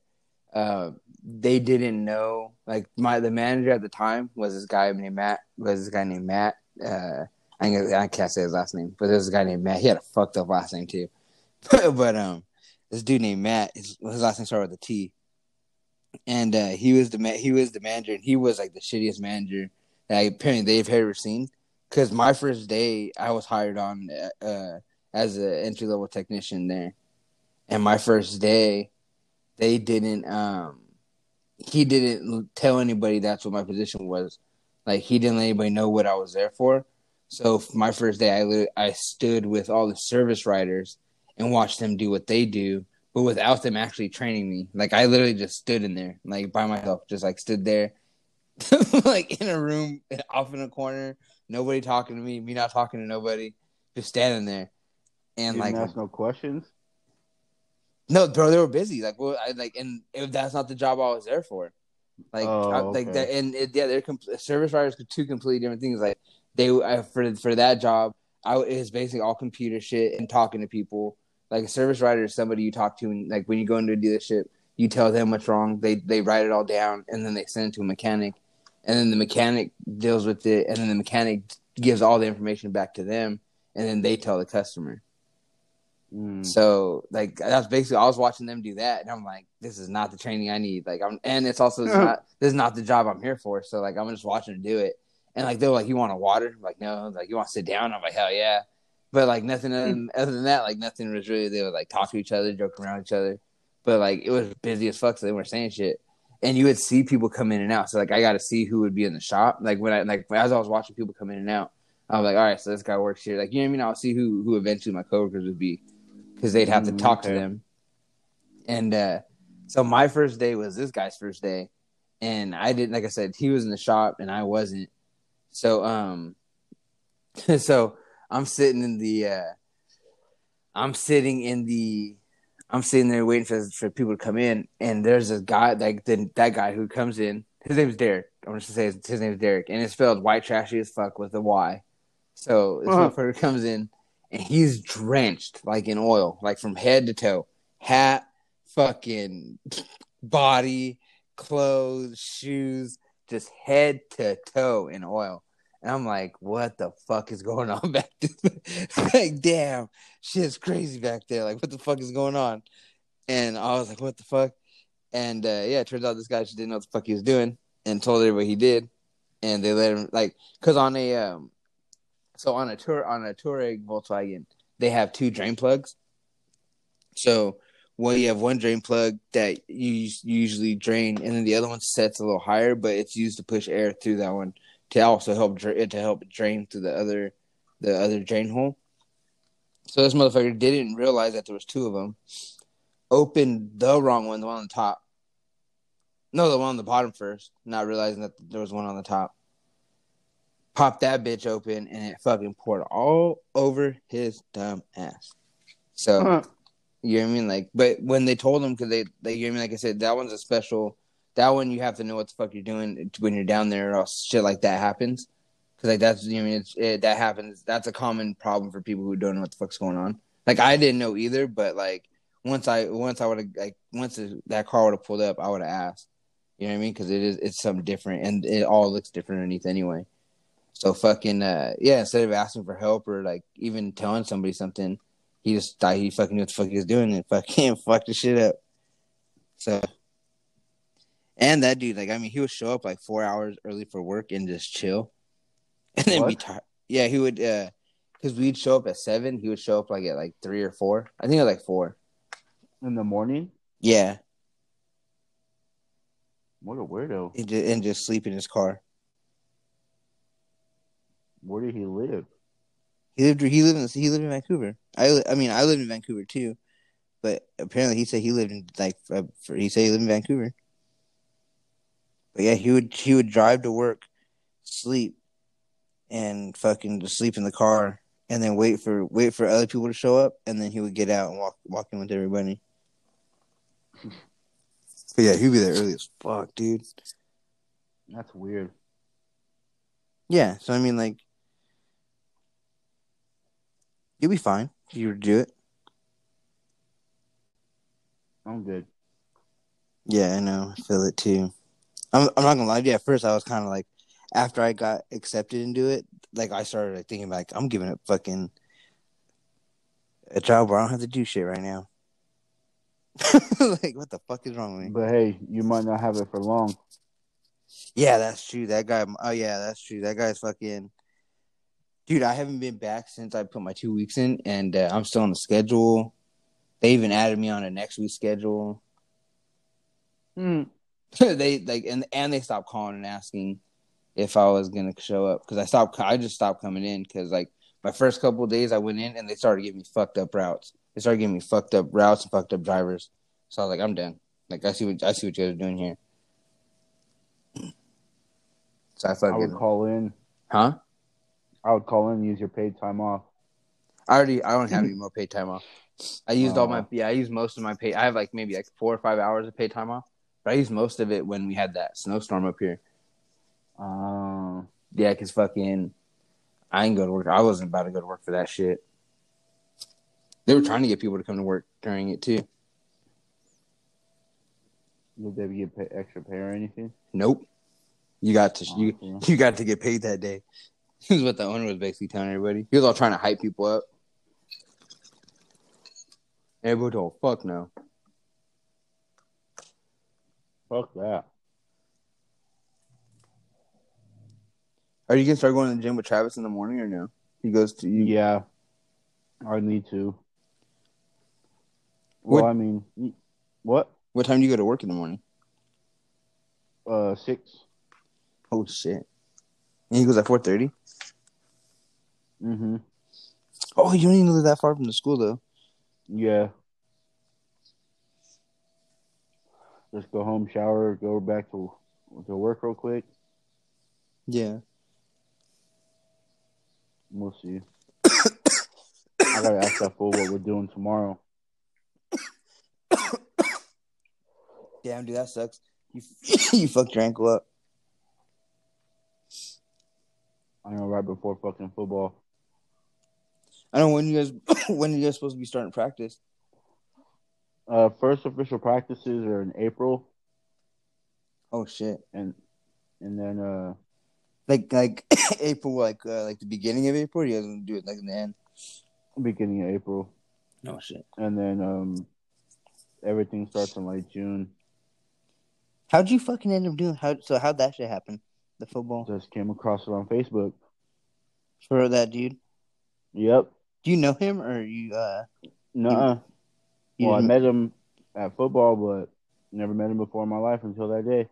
uh, they didn't know. Like my the manager at the time was this guy named Matt. Was this guy named Matt? Uh, I can't, I can't say his last name, but there was a guy named Matt. He had a fucked up last name too. But, but um, this dude named Matt, his, his last name started with a T, and uh, he was the ma- he was the manager, and he was like the shittiest manager that I, apparently they've ever seen. Because my first day, I was hired on uh, as an entry level technician there, and my first day, they didn't um, he didn't tell anybody that's what my position was. Like he didn't let anybody know what I was there for. So my first day, I li- I stood with all the service writers and watch them do what they do, but without them actually training me. Like, I literally just stood in there, like, by myself, just, like, stood there, like, in a room, off in a corner, nobody talking to me, me not talking to nobody, just standing there. And, you like... Didn't ask no questions? No, bro, they were busy. Like, well, I, like, and it, that's not the job I was there for. Like, oh, I, like okay. that, and, it, yeah, they're comp- service writers could two completely different things. Like, they, I, for, for that job, I, it was basically all computer shit and talking to people. Like a service writer is somebody you talk to, and like when you go into a dealership, you tell them what's wrong. They they write it all down, and then they send it to a mechanic, and then the mechanic deals with it, and then the mechanic gives all the information back to them, and then they tell the customer. Mm. So like that's basically I was watching them do that, and I'm like, this is not the training I need. Like I'm, and it's also it's not this is not the job I'm here for. So like I'm just watching them do it, and like they were like, you want a water? I'm like no. Like you want to sit down? I'm like hell yeah. But, like, nothing other than, other than that, like, nothing was really, they would, like, talk to each other, joke around each other. But, like, it was busy as fuck, so they weren't saying shit. And you would see people come in and out. So, like, I got to see who would be in the shop. Like, when I, like, as I was watching people come in and out, I was like, all right, so this guy works here. Like, you know what I mean? I'll see who, who eventually my coworkers would be because they'd have to talk okay. to them. And uh, so my first day was this guy's first day. And I didn't, like I said, he was in the shop and I wasn't. So, um, so... I'm sitting in the, uh, I'm sitting in the, I'm sitting there waiting for for people to come in, and there's this guy, like the, that guy who comes in. His name's Derek. I'm just gonna say his, his name's Derek, and it's spelled white trashy as fuck with a Y. So this uh-huh. motherfucker comes in, and he's drenched like in oil, like from head to toe, hat, fucking body, clothes, shoes, just head to toe in oil. And I'm like, what the fuck is going on back there? Like, damn, shit's crazy back there. Like, what the fuck is going on? And I was like, what the fuck? And, uh, yeah, it turns out this guy just didn't know what the fuck he was doing and told everybody he did. And they let him, like, because on a, um, so on a tour, on a Touareg Volkswagen, they have two drain plugs. So, well, you have one drain plug that you, you usually drain, and then the other one sets a little higher, but it's used to push air through that one. To also help dra- to help drain to the other the other drain hole. So this motherfucker didn't realize that there was two of them. Opened the wrong one, the one on the top. No, the one on the bottom first, not realizing that there was one on the top. popped that bitch open, and it fucking poured all over his dumb ass. So, uh-huh. you know what I mean? Like, but when they told him, because they, they, you know what I mean? Like I said, that one's a special, that one you have to know what the fuck you're doing when you're down there, or else shit like that happens. Because, like, that's, you know what I mean? It's, it, that happens. That's a common problem for people who don't know what the fuck's going on. Like, I didn't know either, but, like, once I, once I would have, like, once that car would have pulled up, I would have asked. You know what I mean? Because it is, it's something different, and it all looks different underneath anyway. So fucking uh, yeah, instead of asking for help or like even telling somebody something, he just thought he fucking knew what the fuck he was doing and fucking fucked the shit up. So, and that dude, like, I mean, he would show up like four hours early for work and just chill, and then what? be tired. Yeah, he would, uh, because we'd show up at seven, he would show up like at like three or four. I think it was like four in the morning. Yeah. What a weirdo! And just, and just sleep in his car. Where did he live? He lived. He lived in. He lived in Vancouver. I. I mean, I lived in Vancouver too, but apparently he said he lived in like. Uh, for, he said he lived in Vancouver. But yeah, he would. He would drive to work, sleep, and fucking just sleep in the car, and then wait for wait for other people to show up, and then he would get out and walk walking with everybody. But yeah, he'd be there early as fuck, dude. That's weird. Yeah, so I mean, like. You'll be fine. You would do it. I'm good. Yeah, I know. I feel it too. I'm I'm not gonna lie to you. At first, I was kind of like, after I got accepted into it, like I started like, thinking like, I'm giving up fucking a job where I don't have to do shit right now. Like, what the fuck is wrong with me? But hey, you might not have it for long. Yeah, that's true. That guy. Oh yeah, that's true. That guy's fucking. Dude, I haven't been back since I put my two weeks in, and uh, I'm still on the schedule. They even added me on a next week schedule. Mm. They like, and and they stopped calling and asking if I was gonna show up because I stopped. I just stopped coming in because like my first couple of days I went in and they started giving me fucked up routes. They started giving me fucked up routes and fucked up drivers. So I was like, I'm done. Like I see what I see what you guys are doing here. So I thought I would call in. Huh? I would call in, use your paid time off. I already, I don't have any more paid time off. I used uh, all my, yeah, I used most of my paid. I have like maybe like four or five hours of paid time off, but I used most of it when we had that snowstorm up here. Uh, yeah, cause fucking, I didn't go to work. I wasn't about to go to work for that shit. They were trying to get people to come to work during it too. Did they get pay, extra pay or anything? Nope. You got to, uh, you, yeah. you got to get paid that day. Here's what the owner was basically telling everybody. He was all trying to hype people up. Everybody told, fuck no. Fuck that. Are you going to start going to the gym with Travis in the morning or no? He goes to you. Yeah. I need to. Well, what, I mean, what? What time do you go to work in the morning? Uh, six. Oh, shit. And he goes at four thirty? Mm-hmm. Oh, you don't even live that far from the school, though. Yeah. Just go home, shower, go back to, to work real quick. Yeah. We'll see. I gotta ask that fool what we're doing tomorrow. Damn, dude, that sucks. You, you fucked your ankle up. I know, right before fucking football. I know when you guys when you guys supposed to be starting practice. Uh, first official practices are in April. Oh shit! And and then uh, like like April, like uh, like the beginning of April. Or you guys gonna do it like in the end. Beginning of April. Oh shit! And then um, everything starts in like June. How'd you fucking end up doing? How so? How'd that shit happen? The football just came across it on Facebook. For that dude? Yep. Do you know him or you? Uh, Nuh-uh. You well, I met him at football, but never met him before in my life until that day.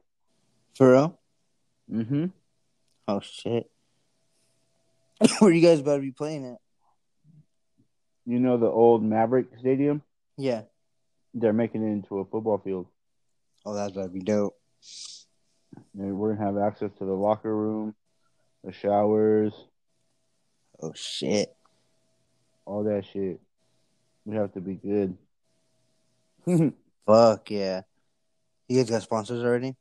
For real? Mm-hmm. Oh shit! Where are you guys about to be playing at? You know the old Maverick Stadium? Yeah. They're making it into a football field. Oh, that's about to be dope. We're going to have access to the locker room, the showers. Oh, shit. All that shit. We have to be good. Fuck, yeah. You guys got sponsors already?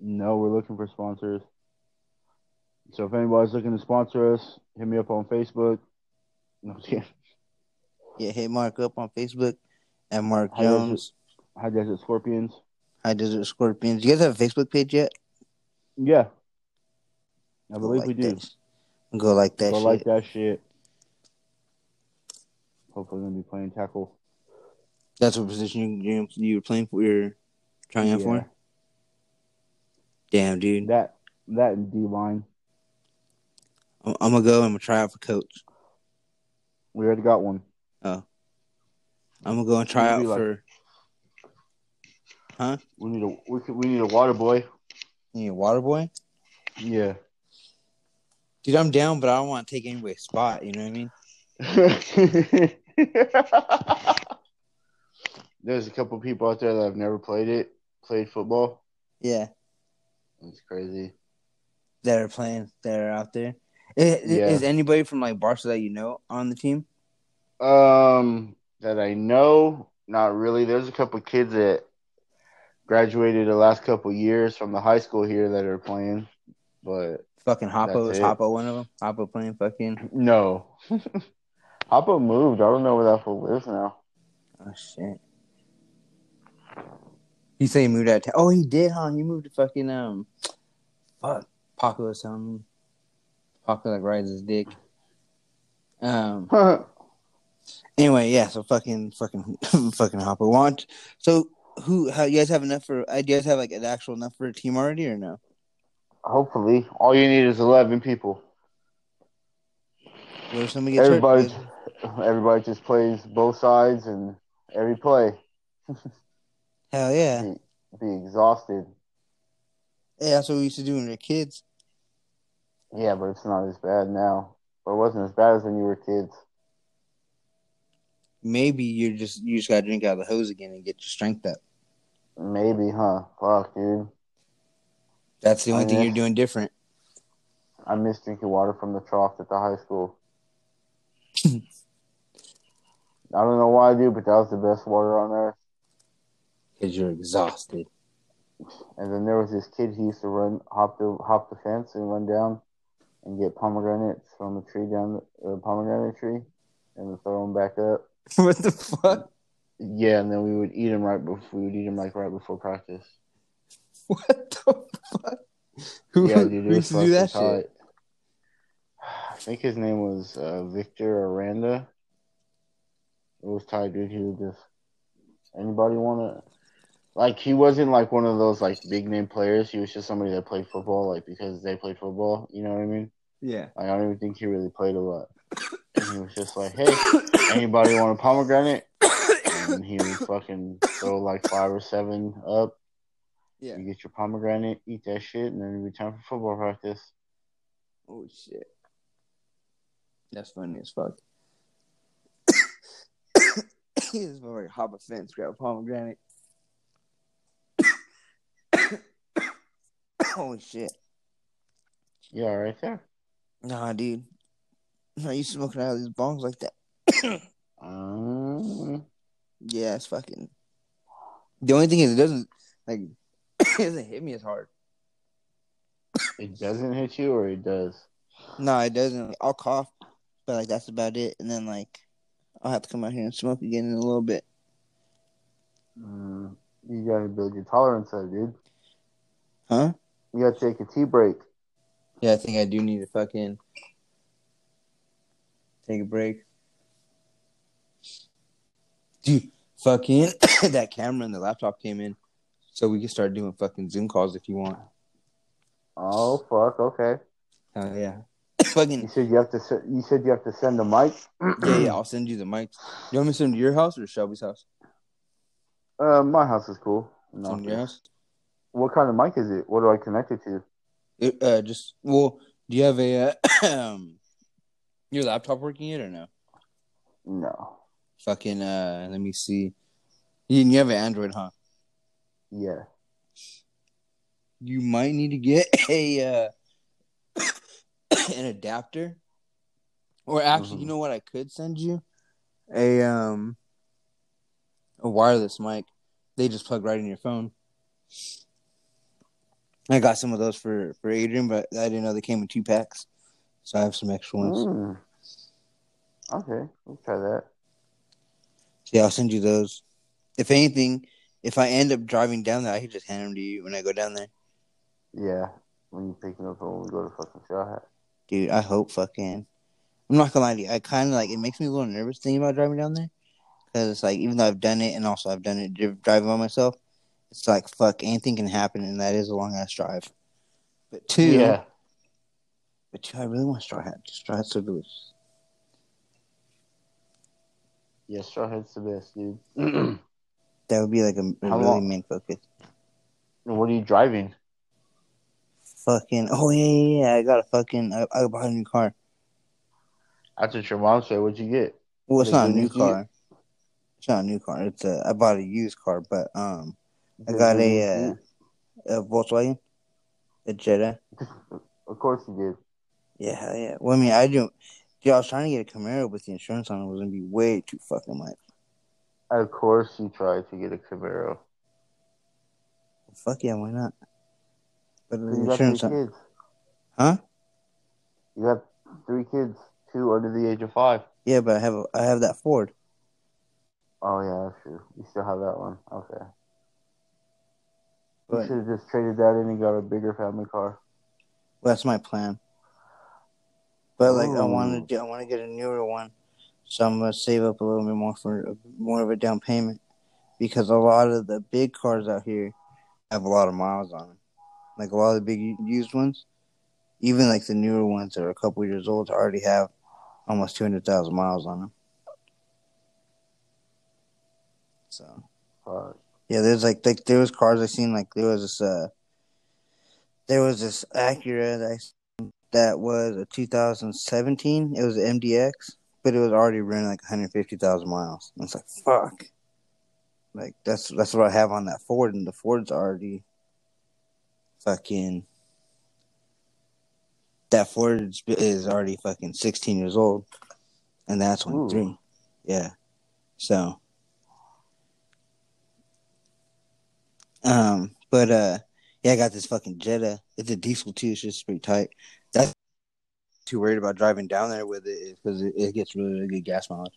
No, we're looking for sponsors. So if anybody's looking to sponsor us, hit me up on Facebook. No, yeah. yeah, hit Mark up on Facebook and Mark High Jones. Desert, High Desert Scorpions. High Desert Scorpions. You guys have a Facebook page yet? Yeah. I Go believe like we do. This. Go like that Go shit. Go like that shit. Hopefully we're going to be playing tackle. That's what position you, you were playing for? You were trying out yeah. for? Damn, dude. That that and D-line. I'm, I'm going to go and I'm going to try out for coach. We already got one. Oh. I'm going to go and try out like, for... Huh? We need a we, we need a water boy. You need a water boy? Yeah. Dude, I'm down, but I don't want to take anybody's spot. You know what I mean? There's a couple people out there that have never played it, played football. Yeah, it's crazy. That are playing, that are out there. Is, yeah. is anybody from like Barca that you know on the team? Um, that I know, not really. There's a couple kids that graduated the last couple years from the high school here that are playing, but fucking Hoppo is Hoppo one of them. Hoppo playing fucking no. Hoppo moved. I don't know where that fool lives now. Oh, shit. He said he moved out of town. Oh, he did, huh? He moved to fucking, um... Fuck. Paco or something. Paco, like, rides his dick. Um... anyway, yeah, so fucking, fucking, fucking Hoppo. Want So, who, how, you guys have enough for... Do you guys have, like, an actual enough for a team already, or no? Hopefully. All you need is eleven people. Where somebody gets Everybody... hurt, Everybody just plays both sides and every play. Hell yeah. Be, be exhausted. Yeah, that's what we used to do when we were kids. Yeah, but it's not as bad now. Or it wasn't as bad as when you were kids. Maybe you're just you just gotta drink out of the hose again and get your strength up. Maybe, huh? Fuck, dude. That's the only I thing miss, you're doing different. I miss drinking water from the trough at the high school. I don't know why I do, but that was the best water on earth. Because you're exhausted. And then there was this kid who used to run, hop the, hop the fence and run down and get pomegranates from the tree down the uh, pomegranate tree and throw them back up. What the fuck? Yeah, and then we would eat them right before, we would eat them like right before practice. What the fuck? Who, yeah, dude, who used to do that tight. Shit? I think his name was uh, Victor Aranda. It was tight, dude. He was just anybody wanna like he wasn't like one of those like big name players. He was just somebody that played football, like because they played football. You know what I mean? Yeah. Like, I don't even think he really played a lot. And he was just like, "Hey, anybody want a pomegranate?" And he would fucking throw like five or seven up. Yeah. You get your pomegranate, eat that shit, and then it'd be time for football practice. Oh shit. That's funny as fuck. He just went like hop a fence, grab a pomegranate. Holy shit. You all right there? Nah, dude. Are you smoking out of these bongs like that? um... Yeah, it's fucking... The only thing is it doesn't, like, it doesn't hit me as hard. It doesn't hit you or it does? No, nah, it doesn't. I'll cough, but, like, that's about it. And then, like... I'll have to come out here and smoke again in a little bit. Mm, you gotta build your tolerance up, dude. Huh? You gotta take a tea break. Yeah, I think I do need to fucking take a break. Dude, fucking that camera and the laptop came in. So we can start doing fucking Zoom calls if you want. Oh, fuck, okay. Oh, yeah. Fucking, you said you have to. You said you have to send the mic. yeah, yeah, I'll send you the mic. You want me to send them to your house or Shelby's house? Uh, my house is cool. No. Your house. What kind of mic is it? What do I connect it to? It, uh, just well, do you have a uh, your laptop working yet or no? No. Fucking. Uh, let me see. You, you have an Android, huh? Yeah. You might need to get a. Uh, an adapter. Or actually, mm-hmm. you know what? I could send you a um a wireless mic. They just plug right in your phone. I got some of those for, for Adrian, but I didn't know they came in two packs. So I have some extra ones. Mm. Okay, we'll try that. Yeah, I'll send you those. If anything, if I end up driving down there, I can just hand them to you when I go down there. Yeah, when you pick them up when we go to fucking Straw Hat. Dude, I hope fucking... I'm not gonna lie to you. I kind of like... It makes me a little nervous thinking about driving down there. Because it's like, even though I've done it, and also I've done it driving by myself, it's like, fuck, anything can happen, and that is a long-ass drive. But two... Yeah. But two, I really want Straw Hat. Straw Hat's so delicious. Yeah, Straw Hat's the best, dude. That would be like a, a really main focus. What are you driving? Fucking... Oh, yeah, yeah, yeah. I got a fucking... I, I bought a new car. That's what your mom said. What'd you get? Well, it's not a new car. It's not a new car. It's a... I bought a used car, but um... I got a, uh, a Volkswagen, a Jetta. Of course you did. Yeah, yeah. Well, I mean, I do. Dude, I was trying to get a Camaro, but the insurance on it was going to be way too fucking much. Of course you tried to get a Camaro. Well, fuck yeah, why not? But the insurance on it. Huh? You got three kids, two under the age of five. Yeah, but I have a, I have that Ford. Oh, yeah, that's true. You still have that one. Okay. You should have just traded that in and got a bigger family car. Well, that's my plan. But like, Ooh. I want to, I want to get a newer one, so I'm gonna save up a little bit more for more of a down payment, because a lot of the big cars out here have a lot of miles on them. Like a lot of the big used ones, even like the newer ones that are a couple years old, already have almost two hundred thousand miles on them. So. Uh, Yeah, there's like, like there was cars I seen, like there was this uh, there was this Acura that I seen that was a two thousand seventeen. It was an M D X, but it was already running like one hundred fifty thousand miles. And it's like fuck, like that's that's what I have on that Ford, and the Ford's already fucking that Ford is already fucking sixteen years old, and that's one three, yeah, so. Um, but, uh, yeah, I got this fucking Jetta. It's a diesel, too. It's just pretty tight. That's too worried about driving down there with it because it, it gets really, really good gas mileage.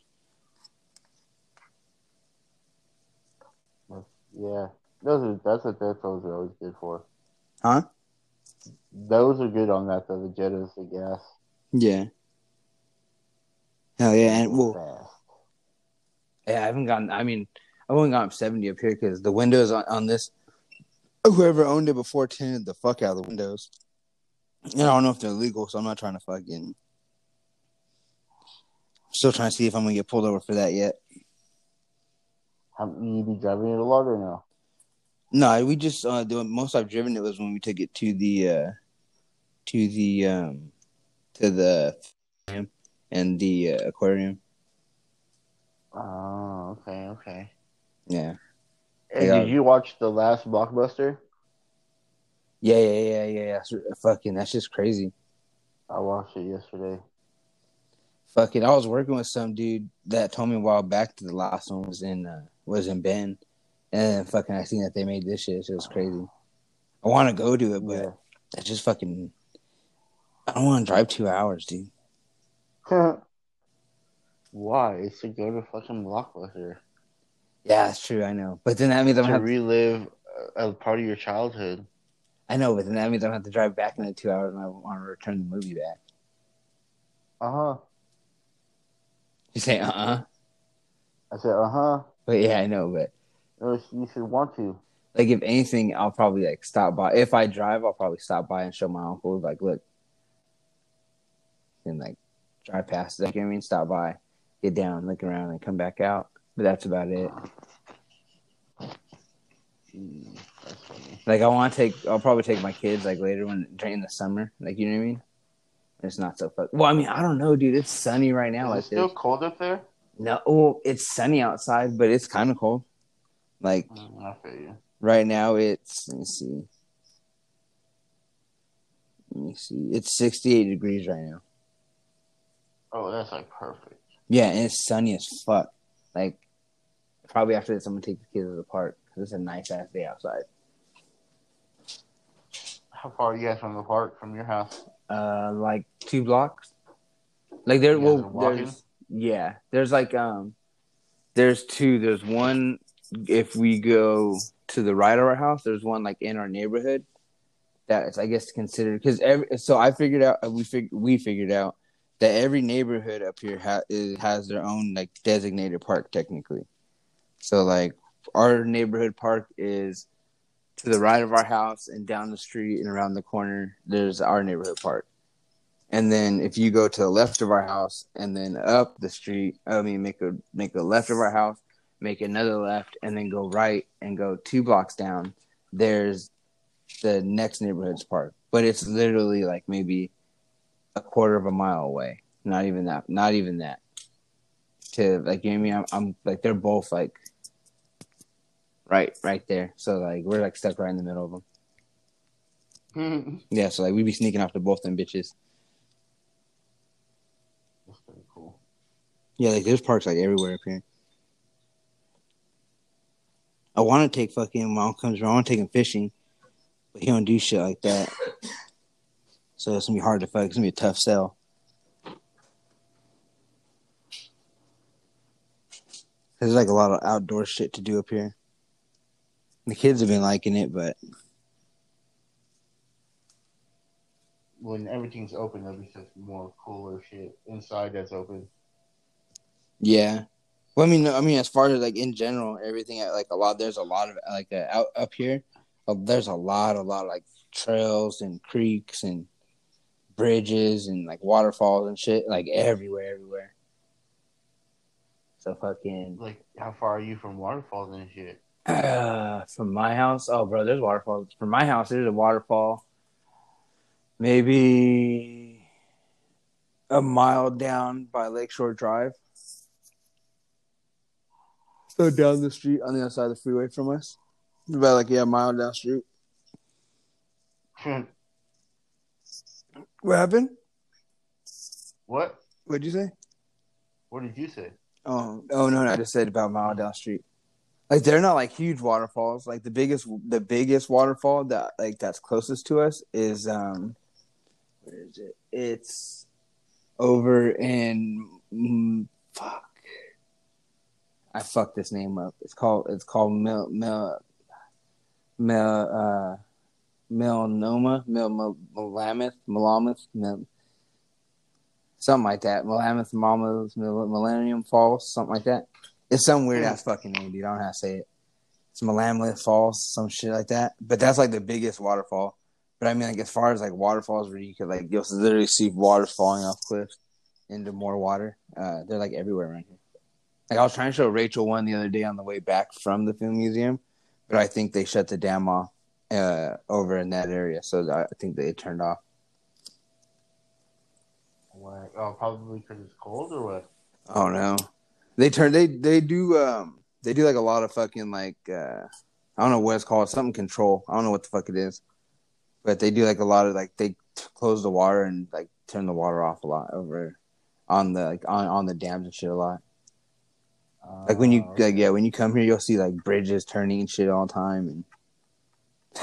Yeah. Those are, that's what those are always good for. Huh? Those are good on that, though. The Jettas, the gas. Yeah. Hell yeah. And, well, yeah, I haven't gotten, I mean... I only got seventy up here because the windows on, on this, whoever owned it before tinted the fuck out of the windows. And I don't know if they're legal, so I'm not trying to fucking... I'm still trying to see if I'm going to get pulled over for that yet. Have you been driving it a lot or no? No, we just... Uh, the most I've driven it was when we took it to the... Uh, to the... Um, to the... and the uh, aquarium. Oh, okay, okay. Yeah. And did you watch the last Blockbuster? Yeah, yeah, yeah, yeah, yeah. Fucking, that's just crazy. I watched it yesterday. Fucking, I was working with some dude that told me a while back that the last one was in uh, was in Bend, and fucking, I seen that they made this shit. So it was crazy. I want to go to it, but yeah. I just fucking, I don't want to drive two hours, dude. Why? It's to go to fucking Blockbuster. Yeah, that's true, I know. But then that means I'm going to relive a part of your childhood. I know, but then that means I'm going to have to drive back in the two hours and I want to return the movie back. Uh-huh. You say uh-uh? I said uh-huh. But yeah, I know, but... You should want to. Like, if anything, I'll probably, like, stop by. If I drive, I'll probably stop by and show my uncle, like, look. And, like, drive past it. Like, you know what I mean? Stop by, get down, look around, and come back out. But that's about it. Jeez, that's funny. Like, I want to take... I'll probably take my kids, like, later when during the summer. Like, you know what I mean? It's not so fuck. Well, I mean, I don't know, dude. It's sunny right now. Is like it still this. Cold up there? No. Well, it's sunny outside, but it's kind of cold. Like, I feel you. Right now it's... Let me see. Let me see. It's sixty-eight degrees right now. Oh, that's like perfect. Yeah, and it's sunny as fuck. Like, probably after this, I'm gonna take the kids to the park because it's a nice ass day outside. How far are you guys from the park from your house? Uh, like two blocks. Like there, well, there's yeah, there's like um, there's two. There's one if we go to the right of our house. There's one like in our neighborhood. That's I guess considered because every. So I figured out we fig we figured out. that every neighborhood up here ha- is, has their own like designated park technically. So like our neighborhood park is to the right of our house, and down the street and around the corner there's our neighborhood park. And then if you go to the left of our house and then up the street, I mean make a make a left of our house, make another left, and then go right and go two blocks down, there's the next neighborhood's park. But it's literally like maybe a quarter of a mile away. Not even that. Not even that. To like, you know what I mean? I'm, I'm like, they're both like right, right there. So like, we're like stuck right in the middle of them. Mm-hmm. Yeah. So like, we be sneaking off to both them bitches. That's pretty cool. Yeah, like there's parks like everywhere up here. I want to take fucking my uncle comes around. I want to take him fishing, but he don't do shit like that. So it's going to be hard to fuck. It's going to be a tough sell. There's like a lot of outdoor shit to do up here. The kids have been liking it, but... when everything's open, there'll be just more cooler shit inside that's open. Yeah. Well, I mean, I mean, as far as like in general, everything, like a lot, there's a lot of like uh, out up here. Uh, there's a lot, a lot of like trails and creeks and bridges and like waterfalls and shit, like everywhere, everywhere. So fucking. Like, how far are you from waterfalls and shit? Uh, from my house, oh bro, there's waterfalls. From my house, there's a waterfall. Maybe a mile down by Lakeshore Drive. So down the street on the other side of the freeway from us, about like yeah, a mile down the street. Hmm. What happened? What? What did you say? What did you say? Oh, oh no, no! I just said about mile down street. Like they're not like huge waterfalls. Like the biggest, the biggest waterfall that like that's closest to us is um, where is it? It's over in mm, fuck. I fucked this name up. It's called it's called Mel Mel Mel. Uh, Melanoma, Mel, Mel, Melameth, Melameth, Mel, something like that. Melameth, Mama's, Mel, Millennium Falls, something like that. It's some weird ass fucking name, dude. I don't know how to say it. It's Melameth Falls, some shit like that. But that's like the biggest waterfall. But I mean, like as far as like waterfalls where you could like you'll literally see water falling off cliffs into more water. Uh, they're like everywhere around here. Like I was trying to show Rachel one the other day on the way back from the film museum, but I think they shut the dam off. Uh, over in that area, so I think they turned off. What? Oh, probably because it's cold, or what? Oh no, they turn they they do um they do like a lot of fucking like uh, I don't know what it's called, something control. I don't know what the fuck it is, but they do like a lot of like they t- close the water and like turn the water off a lot over on the like on, on the dams and shit a lot. Uh, like when you okay. like yeah when you come here, you'll see like bridges turning and shit all the time and.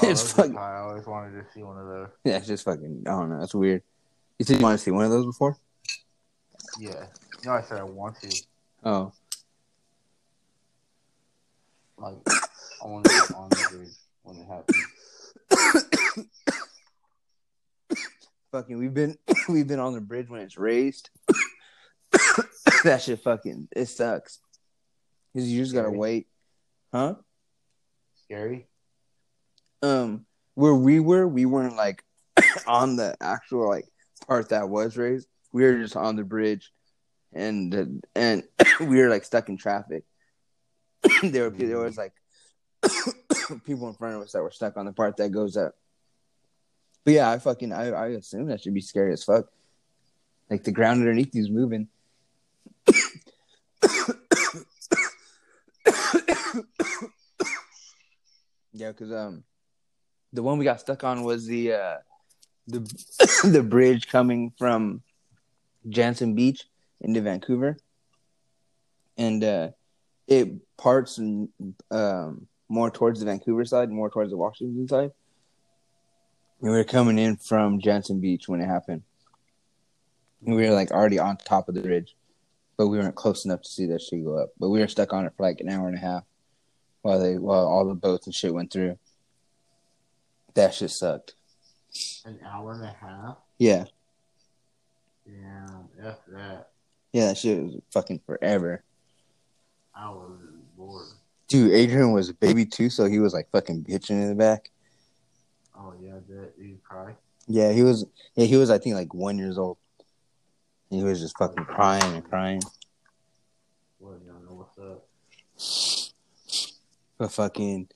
Oh, it's fucking. I always wanted to see one of those. Yeah, it's just fucking. I don't know. That's weird. You said you wanted to see one of those before? Yeah. No, I said I want to. Oh. Like, I want to be on the bridge when it happens. Fucking, we've been we've been on the bridge when it's raised. That shit fucking it sucks. Cause you just Scary. Gotta wait, huh? Scary. Um, where we were, we weren't like on the actual like part that was raised. We were just on the bridge, and and we were like stuck in traffic. there were there was like people in front of us that were stuck on the part that goes up. But yeah, I fucking I, I assume that should be scary as fuck. Like the ground underneath you's moving. Yeah, cause um. The one we got stuck on was the uh, the the bridge coming from Jantzen Beach into Vancouver, and uh, it parts um, more towards the Vancouver side, more towards the Washington side. And we were coming in from Jantzen Beach when it happened. And we were like already on top of the bridge, but we weren't close enough to see that shit go up. But we were stuck on it for like an hour and a half while they while all the boats and shit went through. That shit sucked. An hour and a half? Yeah. Yeah, that's that. Yeah, that shit was fucking forever. I was bored. Dude, Adrian was a baby too, so he was like fucking bitching in the back. Oh yeah, that he cried. Yeah, he was. Yeah, he was. I think like one years old. He was just fucking crying and crying. Well, you don't know what's up. But fucking,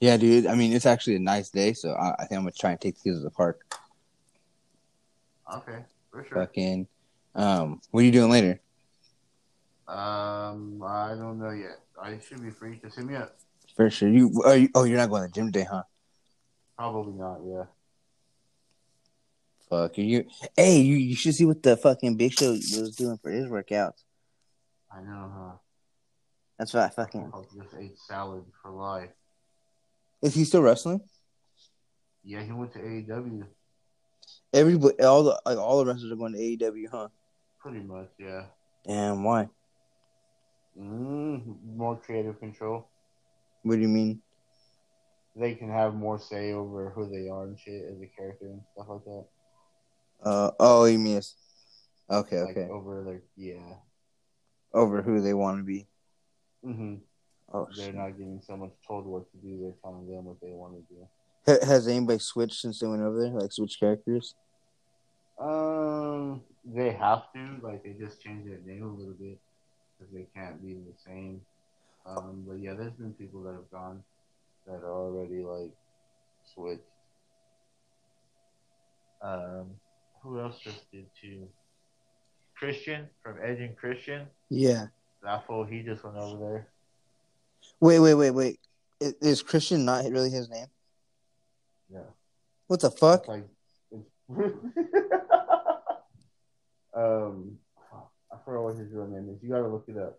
yeah, dude. I mean, it's actually a nice day, so I, I think I'm gonna try and take the kids to the park. Okay, for sure. Fucking, um, what are you doing later? Um, I don't know yet. I should be free. Just hit me up. For sure. You? Are you oh, you're not going to the gym today, huh? Probably not, yeah. Fuck you! Hey, you, you should see what the fucking Big Show was doing for his workouts. I know, huh? That's what I fucking. I just ate salad for life. Is he still wrestling? Yeah, he went to A E W. Everybody, all the like, all the wrestlers are going to A E W, huh? Pretty much, yeah. Damn, why? Mm, more creative control. What do you mean? They can have more say over who they are and shit as a character and stuff like that. Uh oh, you mean it's... okay, like okay. Over their yeah, over who they want to be. Mhm. Oh, they're shit. Not getting so much told what to do. They're telling them what they want to do. H- has anybody switched since they went over there? Like switched characters? Um, they have to. Like they just changed their name a little bit because they can't be the same. Um, but yeah, there's been people that have gone. That are already, like, switched. Um, who else just did, too? Christian, from Edge and Christian. Yeah. That fool, he just went over there. Wait, wait, wait, wait. Is, is Christian not really his name? Yeah. What the fuck? It's like, it's um, I forgot what his real name is. You gotta look it up.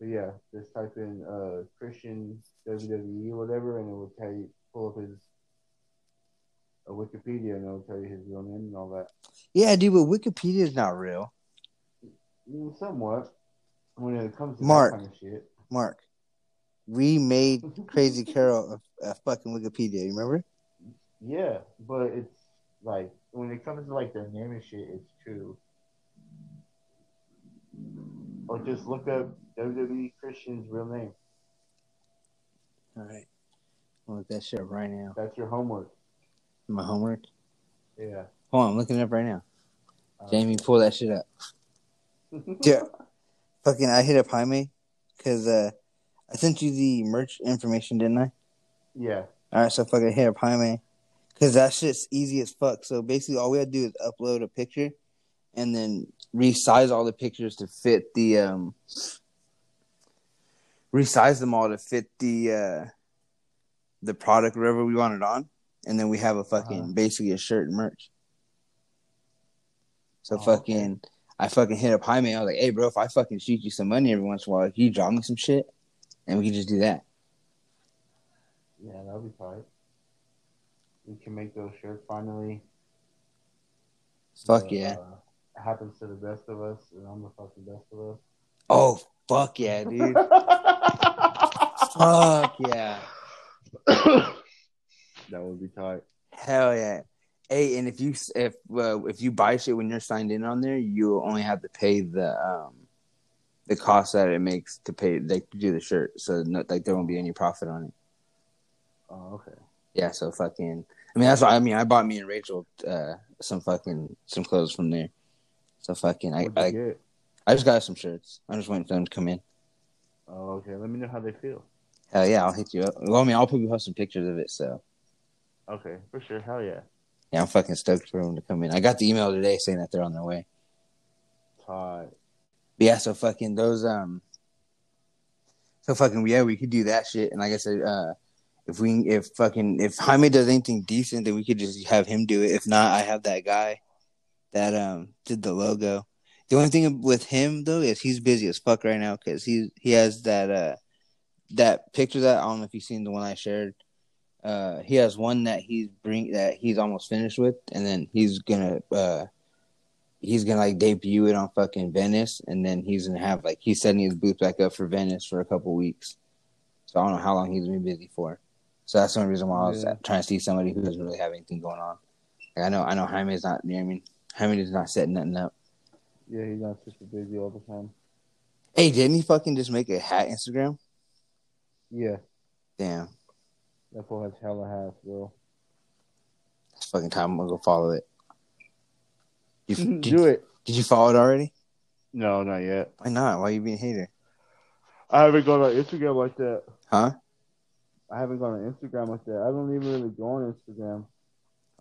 But yeah, just type in uh, Christian W W E or whatever, and it will tell you, pull up his uh, Wikipedia, and it will tell you his real name and all that. Yeah, dude, but Wikipedia is not real. Somewhat. When it comes to Mark, that kind of shit. Mark, we made Crazy Carol a, a fucking Wikipedia, you remember? Yeah, but it's like, when it comes to like their name and shit, it's true. Or just look up W W E Christian's real name. All right. I'll look that shit up right now. That's your homework. My homework? Yeah. Hold on. I'm looking it up right now. Um, Jamie, pull that shit up. Dude, fucking, I hit up Jaime because uh, I sent you the merch information, didn't I? Yeah. All right. So fucking hit up Jaime because that shit's easy as fuck. So basically, all we have to do is upload a picture and then resize all the pictures to fit the um, resize them all to fit the uh, the product wherever we want it on, and then we have a fucking uh-huh. basically a shirt and merch. So oh, fucking, okay. I fucking hit up Jaime. I was like, "Hey, bro, if I fucking shoot you some money every once in a while, can you draw me some shit, and we can just do that." Yeah, that'll be tight. We can make those shirts finally. Fuck so, yeah. Uh, happens to the best of us, and I'm the fucking best of us. Oh, fuck yeah, dude. Fuck yeah. That would be tight. Hell yeah. Hey, and if you if uh, if you buy shit when you're signed in on there, you'll only have to pay the um the cost that it makes to pay they do the shirt, so no, like there won't be any profit on it. Oh, okay. Yeah, so fucking I mean that's what I mean I bought me and Rachel uh some fucking some clothes from there. So fucking, I I, I just got some shirts. I'm just waiting for them to come in. Oh, okay. Let me know how they feel. Hell yeah, I'll hit you up. Well, I mean, I'll probably have some pictures of it, so. Okay, for sure. Hell yeah. Yeah, I'm fucking stoked for them to come in. I got the email today saying that they're on their way. Tight. Yeah, so fucking those, um, so fucking, yeah, we could do that shit. And like I said, uh, If we, if fucking, if Jaime does anything decent, then we could just have him do it. If not, I have that guy that um did the logo. The only thing with him though is he's busy as fuck right now because he he has that uh that picture that I don't know if you've seen the one I shared. Uh, he has one that he's bring that he's almost finished with, and then he's gonna uh he's gonna like debut it on fucking Venice, and then he's gonna have like he's setting his booth back up for Venice for a couple weeks. So I don't know how long he's been busy for. So that's the only reason why I was yeah. trying to see somebody who doesn't really have anything going on. Like I know, I know Jaime's not. You know what I mean, Jaime is not setting nothing up. Yeah, he's not super busy all the time. Hey, didn't he fucking just make a hat Instagram? Yeah. Damn. That fool has hella hats, bro. That's fucking time. I'm gonna go follow it. You, did, Do it. Did you follow it already? No, not yet. Why not? Why are you being a hater? I haven't gone on Instagram like that. Huh? I haven't gone on Instagram like that. I don't even really go on Instagram.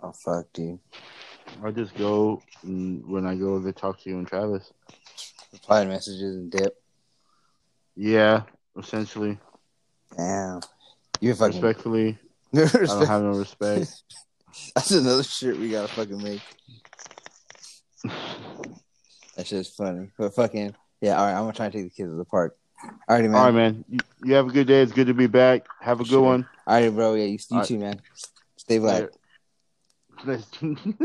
Oh, fuck, dude. I just go when I go to talk to you and Travis. Reply to messages and dip. Yeah, essentially. Damn. You fucking... Respectfully, no respect. I don't have no respect. That's another shit we gotta fucking make. That shit's funny. But fucking... Yeah, alright, I'm gonna try to take the kids to the park. Alrighty, man. Alright, man. You, you have a good day. It's good to be back. Have a good sure. one. Alright, bro. Yeah, you, you too, right. man. Stay black. Later.